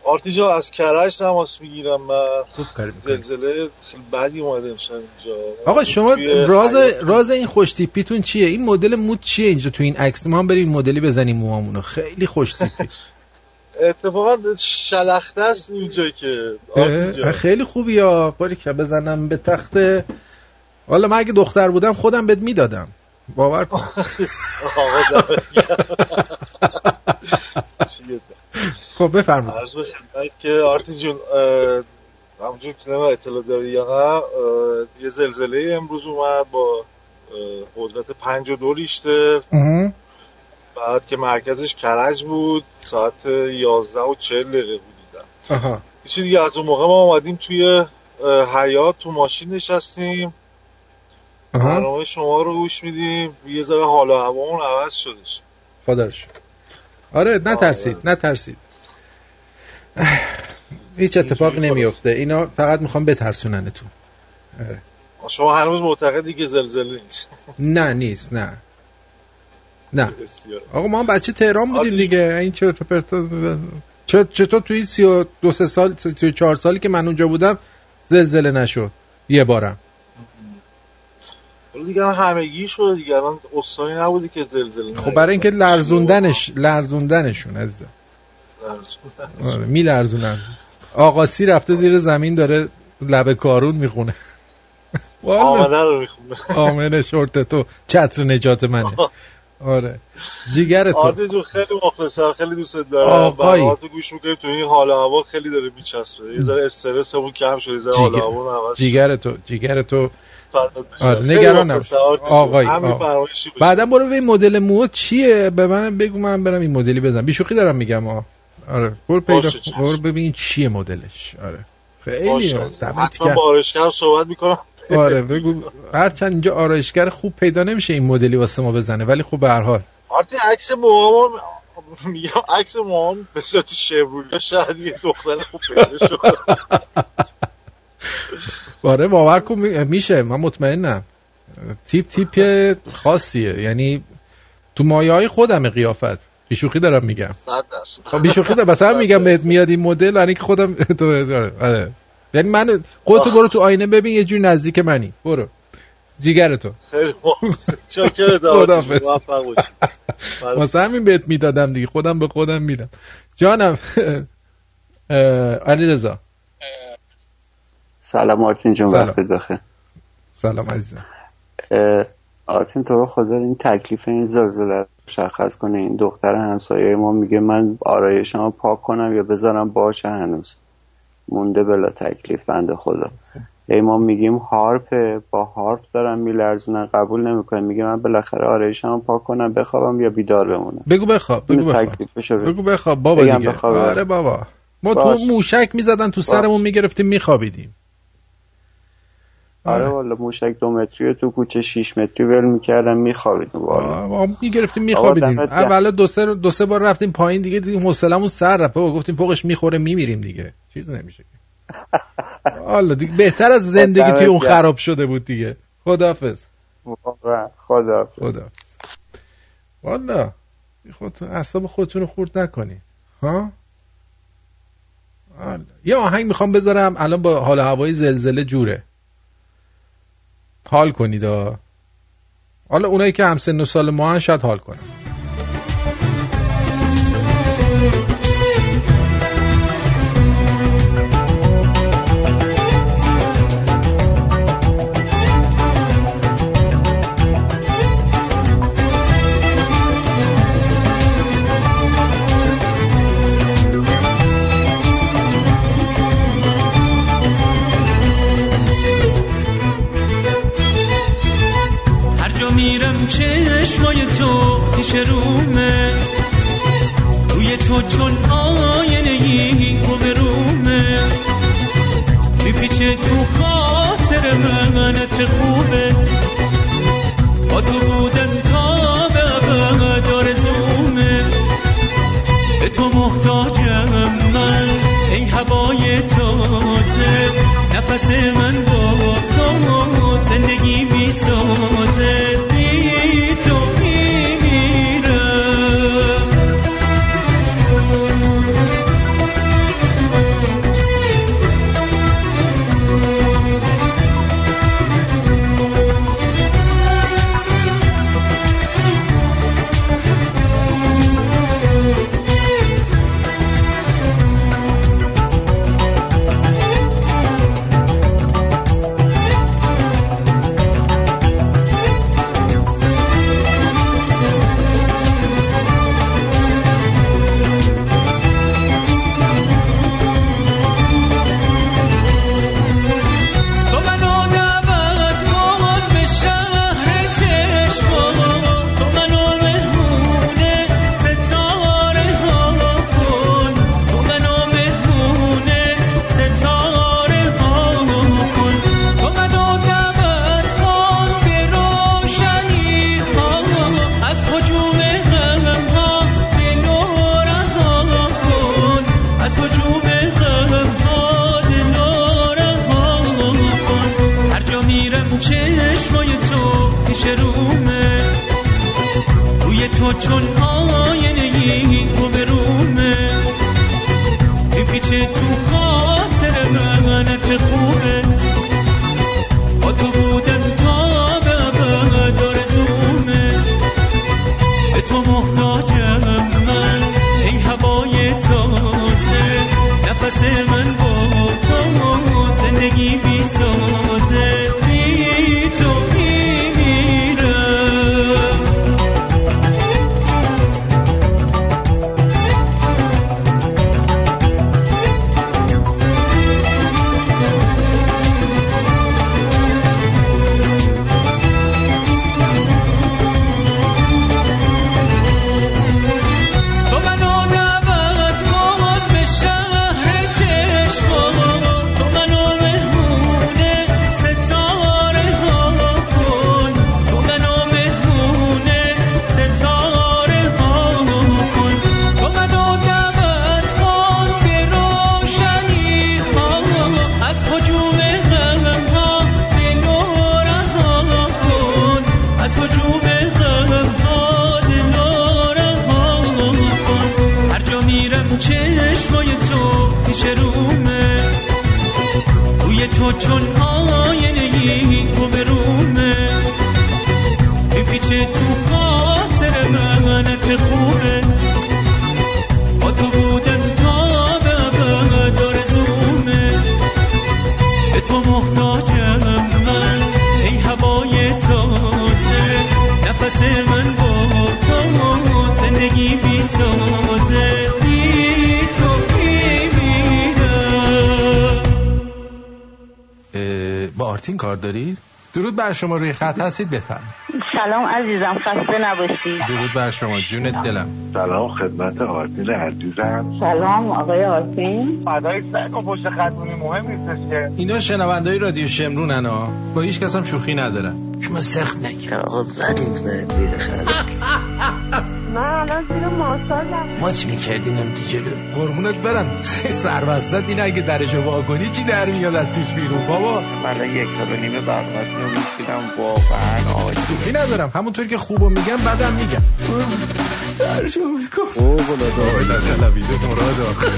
آرتین جان از کرج تماس میگیرم من. خوب کاری میکنی. زلزله بعدی اومده امشب اینجا. آقا شما راز راز این خوش تیپیتون چیه؟ این مدل مود چیه اینجا تو این عکس؟ ما هم بریم مدلی بزنیم موامونو، خیلی خوش تیپی. اتفاقا شلخته است اینجا که آرتین جان خیلی خوبیه. باری که بزنم به تخته. والا من اگه دختر بودم خودم بهت میدادم، باور کن. خب بفرمایید. عرض بخدمت که آرتین جون همونجور که نمه اطلاع داری یا نه، یه زلزله امروز اومد با قدرت پنج و دو ریشتر، بعد که مرکزش کرج بود، ساعت یازده و چهل دقیقه بودیدم. چیزی دیگه از اون موقع ما اومدیم توی حیاط، تو ماشین نشستیم برنامه شما رو گوش میدیم، یه ذره حال و هوامون عوض شدش. خدا رو شکر. آره نترسید نترسید، هیچ اتفاقی نمیفته، اینا فقط میخوام بترسوننتون. آره. شما هنوز معتقدی که زلزله نیست؟ نه نیست، نه نه. آقا ما هم بچه تهران بودیم دیگه، این چرت و پرت چطور توی سی و دو سال سی و چهار سالی که من اونجا بودم زلزله نشد یه بارم؟ ولی دیگه همگی شده دیگه، الان استانی نبودی که زلزله. خب برای اینکه لرزوندنش لرزوندنشون عزیزم لرزوندنش. می لرزونن. آقاسی رفته زیر زمین داره لبه کارون میخونه. آمنه رو میخونه. آمنه شورت تو چتر نجات منه. آره جیگر تو آرتین خیلی مخلصم، خیلی دوست دارم برنامه‌تو گوش می‌کنم. تو این حال هوا خیلی داره میچسبه، یه ذره استرسمون کم شده، یه ذره حال هوا عوض. جیگر تو جیگر تو آره نگرانم آقای. بعدم برو ببین مدل موها چیه به من بگو، من برم این مدلی بزنم. بیشوخی دارم میگم آه. آره برو پیدا برو ببین چیه مدلش. آره خیلی دمت گرم. با آرایشگر صحبت می‌کنم. آره بگو. هرچند اینجا آرایشگر خوب پیدا نمیشه این مدلی واسه ما بزنه، ولی خب به هر حال آرتین عکس موهام میگم عکس موهام بذار تو شبروله، شاید یه دختر خوب پیدا شه. آره باور کن میشه، من مطمئنم. تیپ تیپ خاصیه، یعنی تو مایه‌های خودم قیافت. بیشوخی دارم میگم. صد درصد. بیشوخی دارم مثلا میگم بهت میاد این مدل، یعنی که خودم تو آره. یعنی من خودتو برو تو آینه ببین، یه جوری نزدیک منی. برو جیگر تو. خیلی چاکره دارم. موفق باشی. واسه همین بهت میدادم دیگه، خودم به خودم میدم. جانم علیرضا. سلام آرتین جون، وقت بخیر. سلام عزیزم. آرتین تو رو خدا این تکلیف این زلزله رو مشخص کنه. این دختر همسایه ما میگه من آرایشمو پاک کنم یا بذارم باشه، هنوز مونده بلا تکلیف بنده خدا. ای ما میگیم هارپ، با هارپ دارم میلرزونن، قبول نمیکنه. میگه من بالاخره آرایشمو پاک کنم بخوابم یا بیدار بمونم. بگو بخواب، بگو بخواب. بگو بخواب بابا دیگه. بخواب. آره بابا. ما باش. تو موشک میزدن تو سرمون میگرفتیم میخوابیدیم. آره والا موشک دو متری تو کوچه شش متری ول می‌کردن می‌خوابیدن والا. ما می‌گرفتیم می‌خوابیدیم. اولا دو سه دو سه بار رفتیم پایین دیگه، دیگه حوصله‌مون سر رفت. بابا گفتیم فوقش می‌خوره می‌میریم دیگه. چیز نمیشه که. والا دیگه بهتر از زندگی توی اون خراب شده بود دیگه. خداحافظ. واقعا خداحافظ. خدا. والا خودتون اعصاب خودتون رو خورد نکنی. ها؟ والا یه آهنگ می‌خوام بذارم الان با حال هوای زلزله جوره. حال کنید ها. حالا اونایی که همسن و سال ما هن شاید حال کنن. چشمای تو پیش رومه، روی تو چون آینه ای روبرومه، میپیچه تو خاطر من چه خوبه، با تو بودن تا به ابد آرزومه، به تو محتاجم من ای هوای تازه، نفس من با تو زندگی میسازه، بی تو میمیرم. تو چون آینه ای روبرومه، چه تو خاطر من چه خوبه با تو بودم تا به بعد آرزومه به تو محتاجم من این هوای تازه نفس من با تو زندگی میسازه بی تو تو چون آینه‌ای رو به رومه میپیچه تو خاطر من چه خوبه با تو بودم تا به بعد آرزومه به تو محتاجم من ای هوای تازه نفس من با تو زندگی میسازه بی تو با آرتین کار دارید؟ درود بر شما، روی خط هستید، بفرمایید. سلام عزیزم، خسته نباشید. درود بر شما، جونت دلم. سلام خدمت آرتین عزیزم. سلام آقای آرتین. فدای سگ و پشت خطونی مهم نیستش که. اینا شنوندهای رادیو شمرون انا با هیچ کس هم شوخی ندارن. شما سخت نگیر آقا، ظریف باید بره خلاص. نه الان زیر ماساژم. ماچ می‌کردین هم دیگه رو. قربونت برم. سر وسط این اگه درش واگونی چی در میاد از توش بیرون بابا. من یک تا نیمه برنامه رو می‌شیدم واقعا آقا. شوخی ندارم. همونطور که خوبو میگم بعدم میگم. درشو می‌کنم. او بلادا اینا تلویزیون مراد آخه.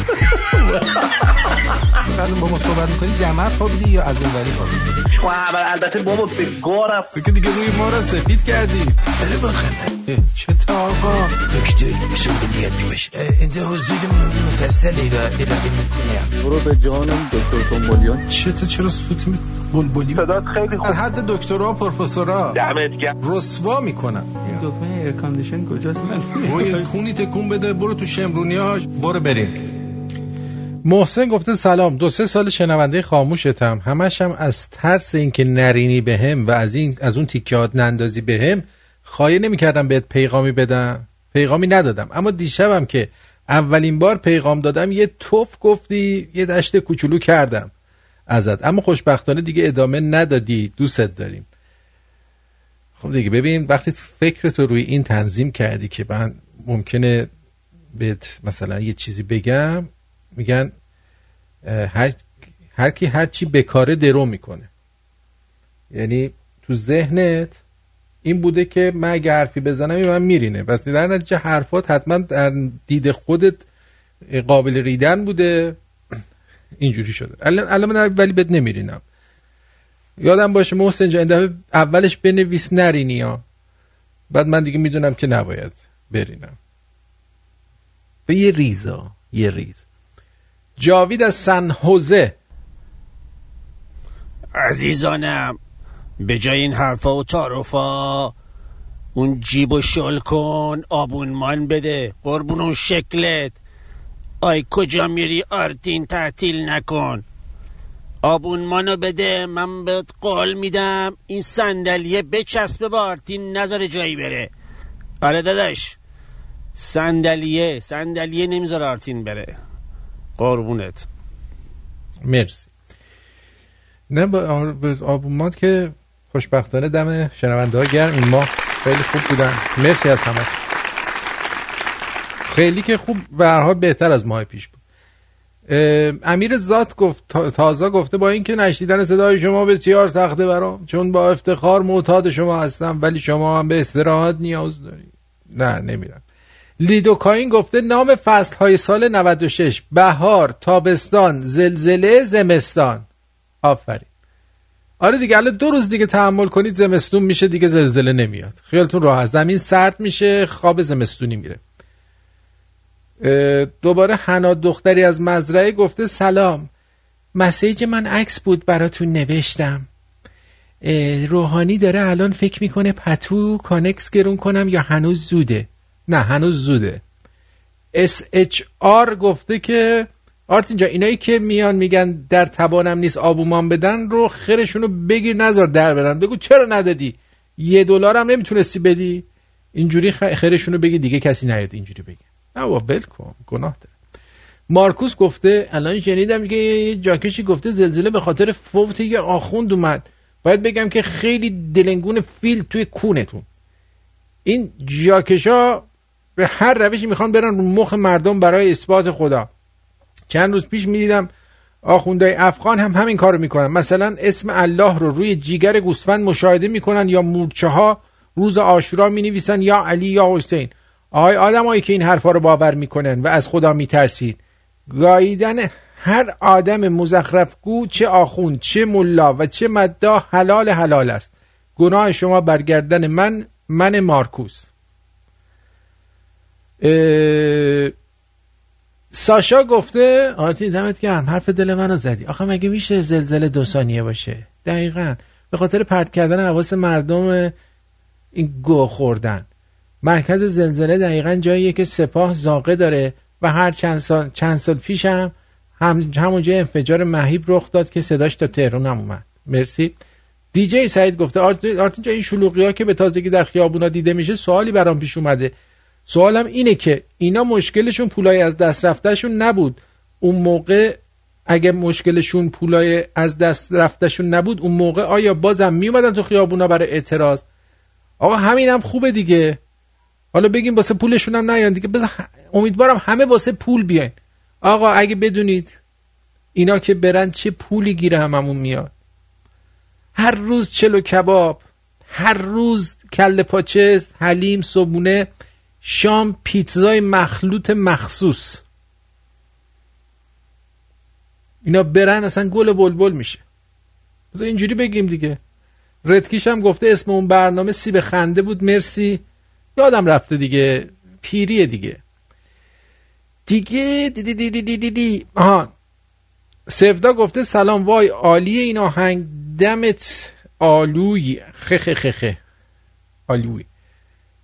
خانم با ما صحبت می‌کنید جمع خوابیدی یا از اون وری خوابیدی؟ خب البته بابا به گور رفت. دیگه دیگه روی ما رو سفید کردی. بله واقعا. چه تا دکتر میشه بنیاد بشه اینجا حضور مفصلی را اداره میکنم برو به جانم دکتر تومبولیان چته چرا سوت می بلبلی صدات خیلی خوب در حد دکترها پروفسورها دمت گرم رسوا میکنن این دکمه ایر کاندیشن کجاست من روی خونی تکون بده برو تو شمرونیاش برو بریم محسن گفته سلام دو سه سال شنونده خاموشتم همش هم از ترس اینکه نرینی بهم و از این از اون تیکه‌هات نندازی بهم خواهی نمی‌کردم بهت پیغامی بدم پیغامی ندادم اما دیشبم که اولین بار پیغام دادم یه توف گفتی یه دشت کوچولو کردم ازت اما خوشبختانه دیگه ادامه ندادی دوستت داریم خب دیگه ببین وقتی فکرتو روی این تنظیم کردی که من ممکنه بهت مثلا یه چیزی بگم میگن هر هر کی هر چی بکاره درو میکنه یعنی تو ذهنت این بوده که من اگه حرفی بزنم این من میرینه بس در نتیجه حرفات حتما در دید خودت قابل ریدن بوده اینجوری شده الان ولی بد نمیرینم یادم باشه محسن جان این دفعه اولش بنویس نرینی ها بعد من دیگه میدونم که نباید برینم به یه ریزا یه ریز جاوید از سن حوزه عزیزانم به جای این حرفا و تعارفا اون جیبو شل کن آبونمان بده قربون اون شکلت آی کجا میری آرتین تعطیل نکن آبونمانو بده من بهت قول میدم این صندلیه بچسبه با آرتین نذاره جایی بره آره داداش صندلیه صندلیه نمیذاره آرتین بره قربونت مرسی نه با آبونمان که خوشبختانه دم شنونده ها گرم این ماه خیلی خوب بودن مرسی از همه خیلی که خوب به هر حال بهتر از ماه پیش بود امیر ذات گفت تازه گفته با اینکه نشنیدن صدای شما بسیار سخته برام چون با افتخار معتاد شما هستم ولی شما هم به استراحت نیاز دارید نه نمیرم لیدوکاین گفته نام فصل‌های سال نود و شش: بهار، تابستان، زلزله، زمستان. آفرین. آره دیگه، الان دو روز دیگه تحمل کنید زمستون میشه دیگه، زلزله نمیاد. خیالتون راحت، زمین سرد میشه، خواب زمستونی میره. دوباره حنا دختری از مزرعه گفته سلام، مسیج من عکس بود براتون نوشتم. روحانی داره الان فکر میکنه پتو کانکس گرون کنم یا هنوز زوده. نه هنوز زوده. اس اچ آر گفته که آرتین جا، اینایی که میان میگن در توانم نیست آبومان بدن رو خیرشونو بگیر، نذار در برن، بگو چرا ندادی، یه دلار هم نمیتونستی بدی، اینجوری خیرشونو بگی دیگه کسی نیاد اینجوری بگه. نه با بلکن گناه داره. مارکوس گفته الان شنیدم که یه جاکشی گفته زلزله به خاطر فوت یه آخوند اومد. باید بگم که خیلی دلنگون فیل توی کونتون. این جاکشا به هر روشی میخوان برن رو مخ مردم برای اثبات خدا. چند روز پیش میدیدم آخوندهای افغان هم همین کارو میکنن، مثلا اسم الله رو روی جیگر گوسفند مشاهده میکنن، یا مورچه ها روز عاشورا مینویسن یا علی یا حسین. آهای آدمایی که این حرفا رو باور میکنن و از خدا میترسید، گاییدن هر آدم مزخرفگو، چه آخوند چه ملا و چه مداح، حلال حلال است. گناه شما برگردن من من مارکوس. اه... ساشا گفته آرتین دمت گرم، حرف دل منو زدی. آخه مگه میشه زلزله دو ثانیه باشه؟ دقیقاً به خاطر پرت کردن حواس مردم این گو خوردن. مرکز زلزله دقیقاً جاییه که سپاه زاغه داره و هر چند سال چند سال پیشم هم همونجا انفجار مهیب رخ داد که صداش تا تهران هم اومد. مرسی. دیجی سعید گفته آرتین جا، این شلوغی‌ها که به تازگی در خیابونا دیده میشه سوالی برام پیش اومده. سوالم اینه که اینا مشکلشون پولای از دست رفتهشون نبود. اون موقع اگه مشکلشون پولای از دست رفتهشون نبود، اون موقع آیا بازم میومدن تو خیابونا برای اعتراض؟ آقا همین هم خوبه دیگه. حالا بگیم واسه پولشون هم نیان دیگه. بذار امیدوارم همه واسه پول بیاین. آقا اگه بدونید اینا که برن چه پولی گیره هممون میاد. هر روز چلو کباب، هر روز کله پاچه، حلیم، صبونه، شام پیتزای مخلوط مخصوص. اینا برن اصلا گل بلبل میشه. بذار اینجوری بگیم دیگه. ردکیش هم گفته اسم اون برنامه سیب خنده بود. مرسی. یادم رفته دیگه، پیریه دیگه. دیگه دی دی دی دی دی دی. آها. سفدا گفته سلام، وای عالیه این آهنگ، دمت آلوی خخ خخ آلوی.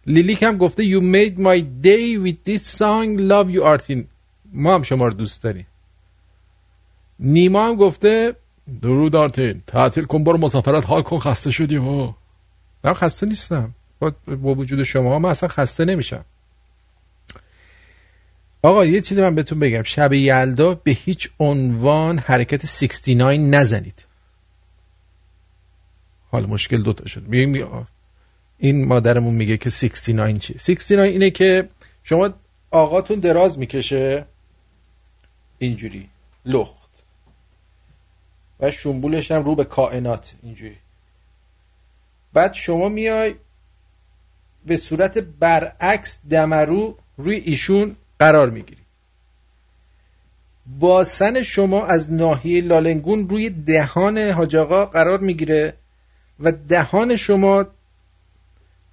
لیلیک هم گفته You made my day with this song, love you آرتین. ما هم شما رو دوست داریم. نیما هم گفته درود آرتین، تعطیل کن برو مسافرت حال کن، خسته شدی ها. نه خسته نیستم، با وجود شما من اصلا خسته نمیشم. آقا یه چیزی من بهتون بگم، شب یلدا به هیچ عنوان حرکت شصت و نه نزنید. حالا مشکل دوتا شد. میگیم این مادرمون میگه که شصت و نه چیه؟ شصت و نه اینه که شما آقاتون دراز میکشه اینجوری لخت و شنبولش هم رو به کائنات اینجوری، بعد شما میای به صورت برعکس دمرو روی ایشون قرار میگیری. باسن شما از ناحیه لالنگون روی دهان حاج آقا قرار میگیره و دهان شما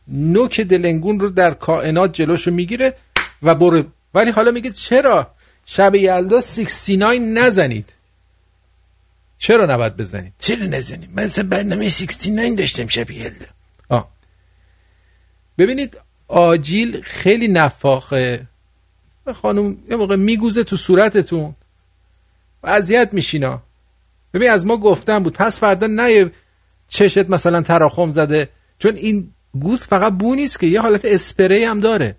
نوک دلنگون رو در کائنات جلوشو میگیره و بره. ولی حالا میگه چرا شب یلدا شصت و نه نزنید؟ چرا نباید بزنید؟ چرا نزنید؟ من اصلا برنامه شصت و نه داشتم شب یلدا. آه. ببینید آجیل خیلی نفاخه. خانم یه موقع میگوزه تو صورتتون و اذیت میشینا. ببین از ما گفتن بود پس فردا نه چشت مثلا تراخم زده، چون این گوز فقط بو نیست که یه حالت اسپری هم داره،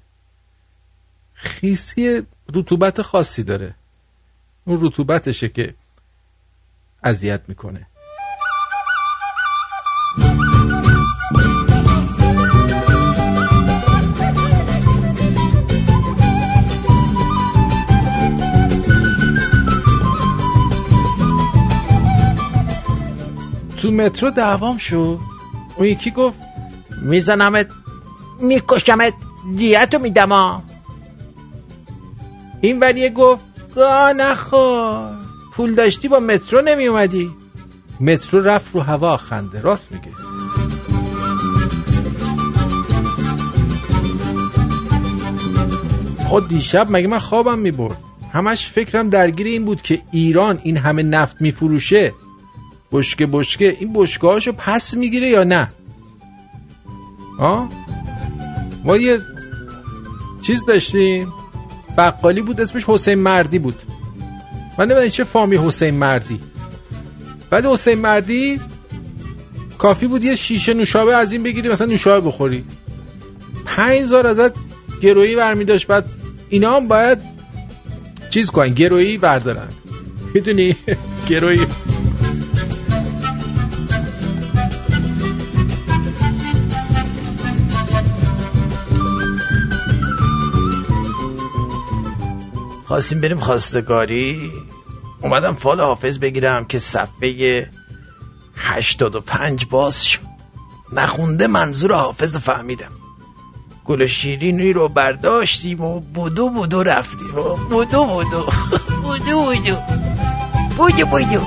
خیسی رطوبت خاصی داره، اون رطوبتشه که اذیت میکنه. تو مترو دعوام شو، اون یکی گفت میزنمت میکشمت دیتو میدم ها. این ولیه گفت گا نخور، پول داشتی با مترو نمی اومدی. مترو رفت رو هوا. خنده راست میگه. خود دیشب مگه من خوابم میبرد؟ همش فکرم درگیر این بود که ایران این همه نفت میفروشه، بشکه بشکه این بشکه هاشو پس میگیره یا نه. آه ما یه چیز داشتیم بقالی بود اسمش حسین مردی بود، من نمیدونم چه فامی حسین مردی. بعد حسین مردی کافی بود یه شیشه نوشابه از این بگیری، مثلا نوشابه بخوری پنج هزار ازت گرویی برمی داشت. بعد اینا هم باید چیز کنن، گرویی بردارن، میدونی گرویی. خواستیم بریم خواستگاری، اومدم فال حافظ بگیرم که صفحه هشتاد و پنج باز شد، نخونده منظور حافظ فهمیدم. گل شیرینی رو برداشتیم و بودو بودو رفتیم و بودو بودو بودو بودو بودو بودو.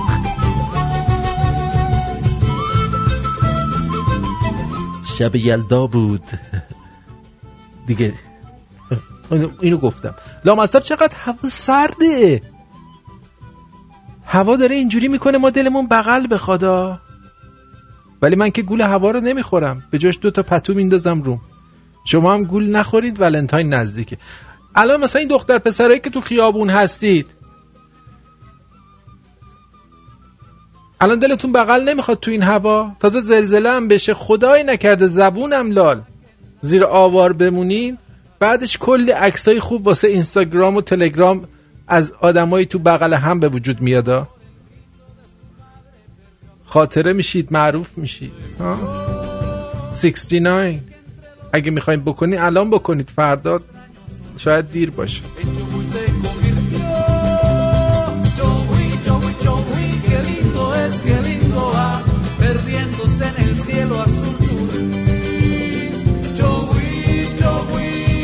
شب یلدا بود دیگه، اینو گفتم. لامصب چقدر هوا سرده، هوا داره اینجوری میکنه ما دلمون بغل به خدا. ولی من که گول هوا رو نمیخورم، به جاش دو تا پتو میندازم روم. شما هم گول نخورید، ولنتاین نزدیکه. الان مثلا این دختر پسرایی که تو خیابون هستید، الان دلتون بغل نمیخواد تو این هوا، تازه زلزله هم بشه، خدای نکرده زبونم لال، زیر آوار بمونین. بعدش کلی عکسای خوب واسه اینستاگرام و تلگرام از آدمایی تو بغل هم به وجود میادا. خاطره میشید، معروف میشید. ها شصت و نه اگه میخواین بکنید الان بکنید، فردا شاید دیر باشه.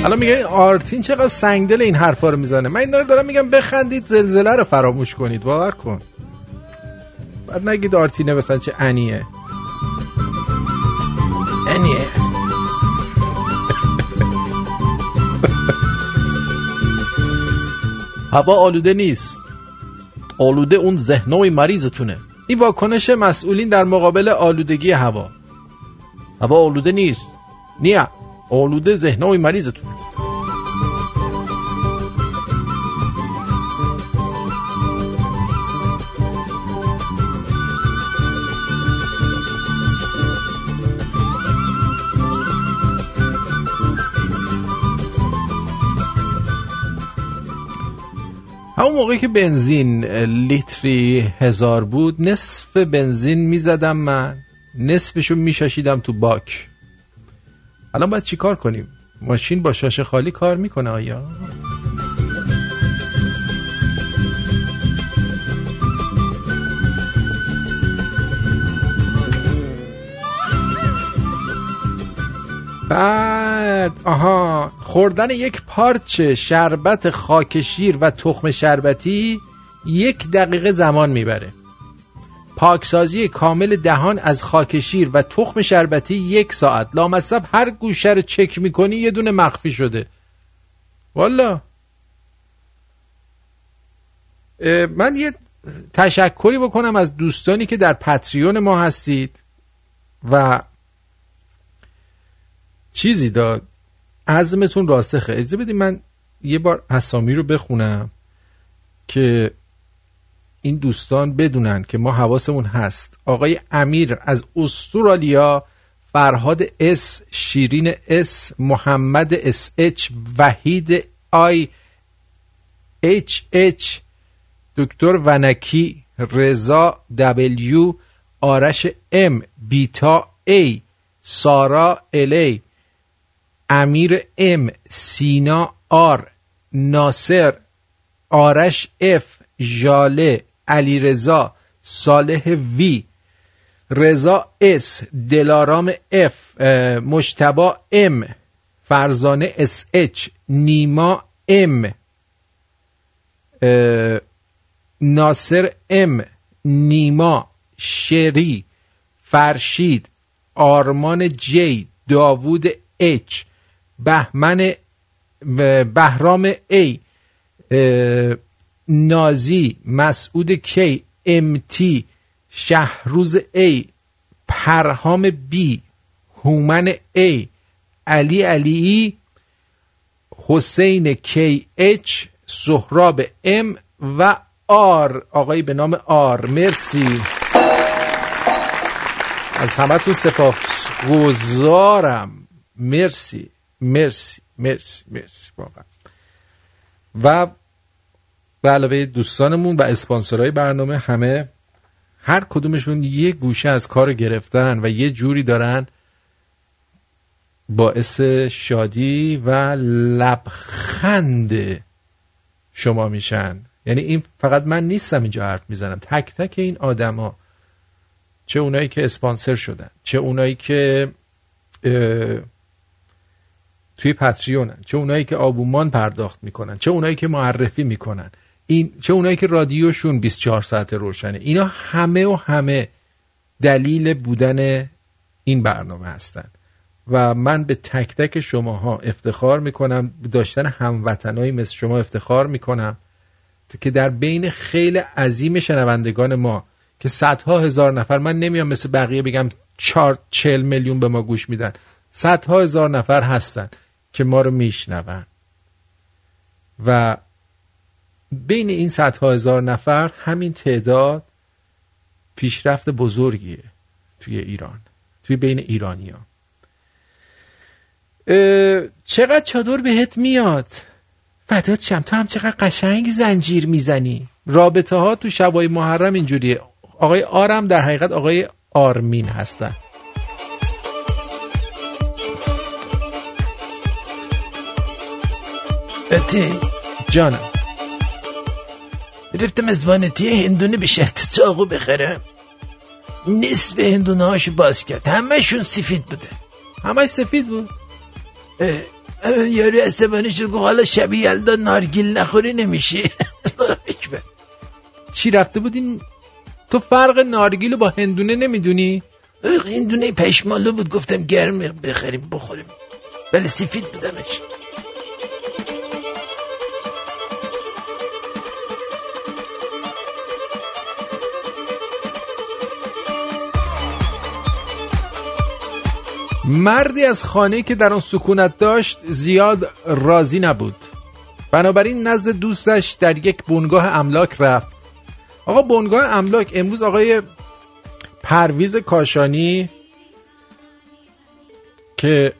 الان میگه آرتین چقدر سنگدل این حرفا رو میزنه. من اینا رو دارم میگم بخندید، زلزله رو فراموش کنید، باور کن. بعد نگید آرتینه مثلا چه انیه انیه. هوا آلوده نیست، آلوده اون ذهنای مریضتونه. این واکنش مسئولین در مقابل آلودگی هوا. هوا آلوده نیست، نیا آلوده ذهنای مریضتون. همون موقعی که بنزین لیتری هزار بود، نصف بنزین میزدم من، نصفشو میشاشیدم تو باک. الان باید چی کار کنیم؟ ماشین با شاشه خالی کار میکنه آیا؟ بعد آها خوردن یک پارچه شربت خاک شیر و تخم شربتی یک دقیقه زمان میبره. پاکسازی کامل دهان از خاک شیر و تخم شربتی یک ساعت. لامصب هر گوشه رو چک میکنی یه دونه مخفی شده. والا من یه تشکری بکنم از دوستانی که در پتریون ما هستید و چیزی داد عزمتون راسخه. اجازه بدید من یه بار اسامی رو بخونم که این دوستان بدونن که ما حواسمون هست. آقای امیر از استرالیا، فرهاد اس، شیرین اس، محمد اس اچ، وحید آی اچ اچ، دکتر ونکی، رضا دبلیو، آرش ام، بیتا ای، سارا الی، امیر ام، سینا آر، ناصر، آرش اف، جاله، علی رضا، صالح وی، رضا اس، دلارام اف، مجتبی ام، فرزانه اس اچ، نیما ام، ناصر ام، نیما، شری، فرشید، آرمان جی، داوود اچ، بهمن، بهرام ای، نازی، مسعود کی، ام تی، شهروز ای، پرهام بی، هومن ای، علی علی، حسین کی اچ، سهراب ام و آر، آقایی به نام آر. مرسی از همه تو، سپاسگزارم. مرسی مرسی مرسی مرسی واقعا. و به علاوه دوستانمون و اسپانسرهای برنامه، همه هر کدومشون یه گوشه از کار گرفتن و یه جوری دارن باعث شادی و لبخند شما میشن. یعنی این فقط من نیستم اینجا حرف میزنم، تک تک این آدما، چه اونایی که اسپانسر شدن، چه اونایی که توی پتریونن، چه اونایی که آبومان پرداخت میکنن، چه اونایی که معرفی میکنن، این چه اونایی که رادیوشون بیست و چهار ساعت روشنه، اینا همه و همه دلیل بودن این برنامه هستن و من به تک تک شماها افتخار میکنم، داشتن هموطنایی مثل شما افتخار میکنم که در بین خیل عظیم شنوندگان ما که صدها هزار نفر، من نمیام مثل بقیه بگم چار چل میلیون به ما گوش میدن، صدها هزار نفر هستن که ما رو میشنون و بین این صدها هزار نفر همین تعداد پیشرفت بزرگیه توی ایران، توی بین ایرانی ها. چقدر چادر بهت میاد فدات شم، تو هم چقدر قشنگ زنجیر میزنی. رابطه ها تو شبای محرم اینجوریه. آقای آرم در حقیقت آقای آرمین هستن. بتی جانم، رفتم از وانتی هندونه به شرط چاقو بخرم، نصف هندونه هاشو باز کرد، همه شون سفید بوده. همه سفید بود؟ اه یاری استبانی شد، گوه حالا شبیه یلدا نارگیل نخوری نمیشی. چی رفته بودی؟ تو فرق نارگیلو با هندونه نمیدونی؟ هندونه پشمالو بود، گفتم گرم بخریم بخوریم، ولی سفید بودمش. مردی از خانه‌ای که در آن سکونت داشت زیاد راضی نبود، بنابراین نزد دوستش در یک بنگاه املاک رفت. آقا بنگاه املاک، امروز آقای پرویز کاشانی که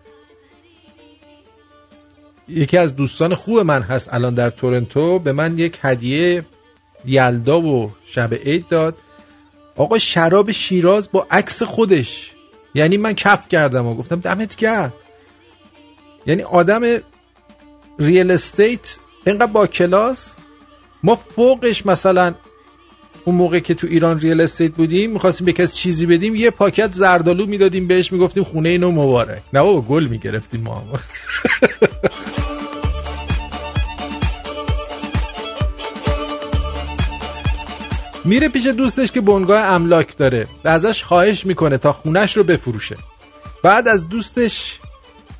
یکی از دوستان خوب من هست الان در تورنتو، به من یک هدیه یلدا و شب عید داد. آقا شراب شیراز با عکس خودش، یعنی من کف کردم و گفتم دمت گرم. یعنی آدم ریل استیت اینقدر با کلاس، ما فوقش مثلا اون موقع که تو ایران ریل استیت بودیم می‌خواستیم به کسی چیزی بدیم، یه پاکت زردآلو میدادیم بهش، میگفتیم خونه اینو مبارک، نه بابا گل میگرفتیم ما. میره پیش دوستش که بنگاه املاک داره و ازش خواهش میکنه تا خونش رو بفروشه. بعد از دوستش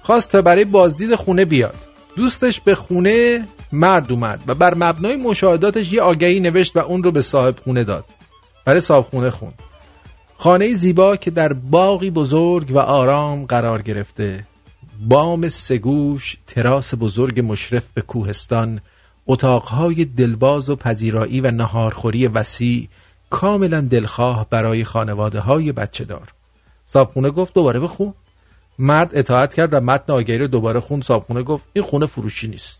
خواست تا برای بازدید خونه بیاد. دوستش به خونه مرد اومد و بر مبنای مشاهداتش یه آگهی نوشت و اون رو به صاحب خونه داد. برای صاحب خونه خوند: خانه زیبا که در باغی بزرگ و آرام قرار گرفته، بام سگوش، تراس بزرگ مشرف به کوهستان، اتاقهای دلباز و پذیرایی و نهارخوری وسیع، کاملا دلخواه برای خانواده های بچه دار. صاحبخونه گفت دوباره بخون. مرد اطاعت کرد و متن آگهی رو دوباره خون. صاحبخونه گفت این خونه فروشی نیست.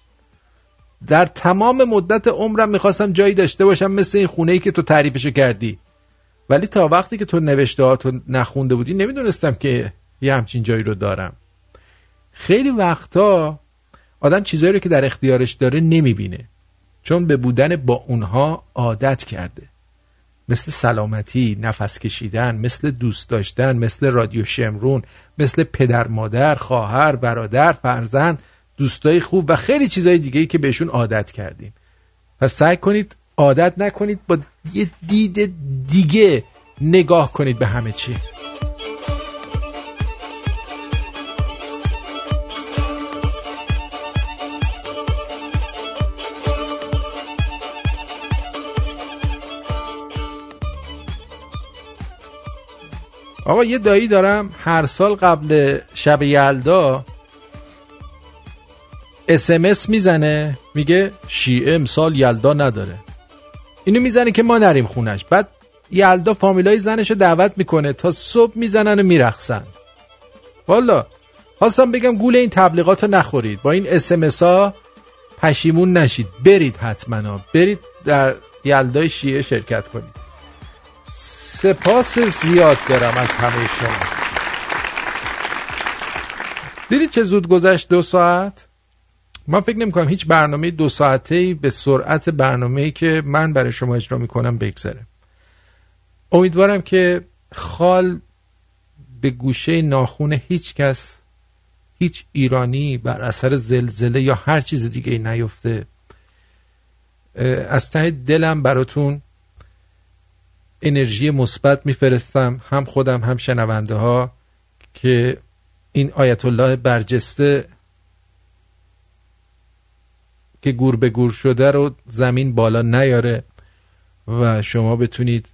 در تمام مدت عمرم میخواستم جایی داشته باشم مثل این خونه‌ای که تو تعریفشو کردی، ولی تا وقتی که تو نوشتهاتو نخونده بودی نمیدونستم که یه همچین جایی رو دارم. خیلی وقتا آدم چیزایی رو که در اختیارش داره نمیبینه، چون به بودن با اونها عادت کرده، مثل سلامتی، نفس کشیدن، مثل دوست داشتن، مثل رادیو شمرون، مثل پدر، مادر، خواهر، برادر، فرزند، دوستای خوب و خیلی چیزای دیگه‌ای که بهشون عادت کردیم. و سعی کنید عادت نکنید، با یه دید دیگه نگاه کنید به همه چی. آقا یه دایی دارم هر سال قبل شب یلدا اس ام اس میزنه میگه شیعه امسال یلدا نداره. اینو میزنه که ما نریم خونش. بعد یلدا فامیلای زنشو دعوت میکنه تا صبح میزنن و میرقصن. والا خواستم بگم گول این تبلیغاتو نخورید. با این اس ام اس ها پشیمون نشید. برید حتما برید در یلدای شیعه شرکت کنید. سپاس زیاد دارم از همه شما. دیدید چه زود گذشت دو ساعت؟ من فکر نمی کنم هیچ برنامه دو ساعته‌ای به سرعت برنامه‌ای که من برای شما اجرا میکنم بگذره. امیدوارم که خال به گوشه ناخون هیچ کس، هیچ ایرانی بر اثر زلزله یا هر چیز دیگه نیفته. از ته دلم براتون انرژی مثبت میفرستم، هم خودم هم شنونده ها، که این آیت الله برجسته که گور به گور شده رو زمین بالا نیاره و شما بتونید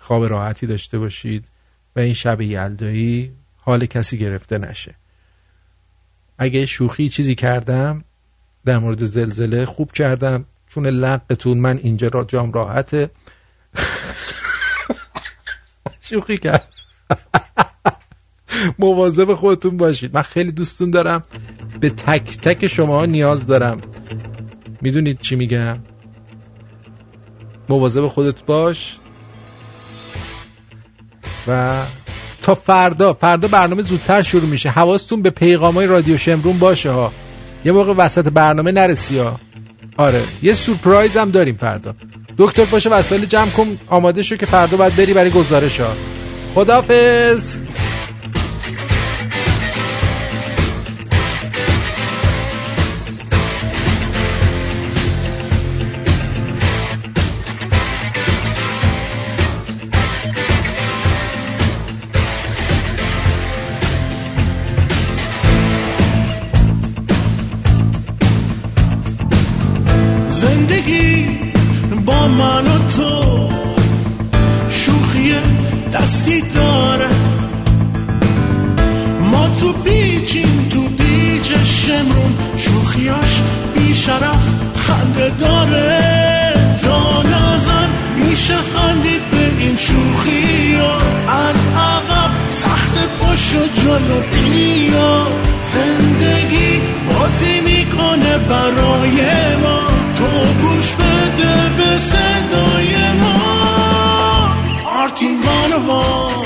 خواب راحتی داشته باشید و این شب یلدایی حال کسی گرفته نشه. اگه شوخی چیزی کردم در مورد زلزله خوب کردم، چون لقتون من اینجا را جام راحته شوخی کرد. مواظب خودتون باشید. من خیلی دوستون دارم. به تک تک شما نیاز دارم. میدونید چی میگم؟ مواظب خودت باش و تا فردا. فردا برنامه زودتر شروع میشه. حواستون به پیغامای رادیو شمرون باشه ها. یه موقع وسط برنامه نرسی ها. آره یه سورپرایز هم داریم فردا. دکتر باشه وسایل جمع کن، آماده شو که فردا باید بری برای گزارش ها. خداحافظ. Artin Vanova.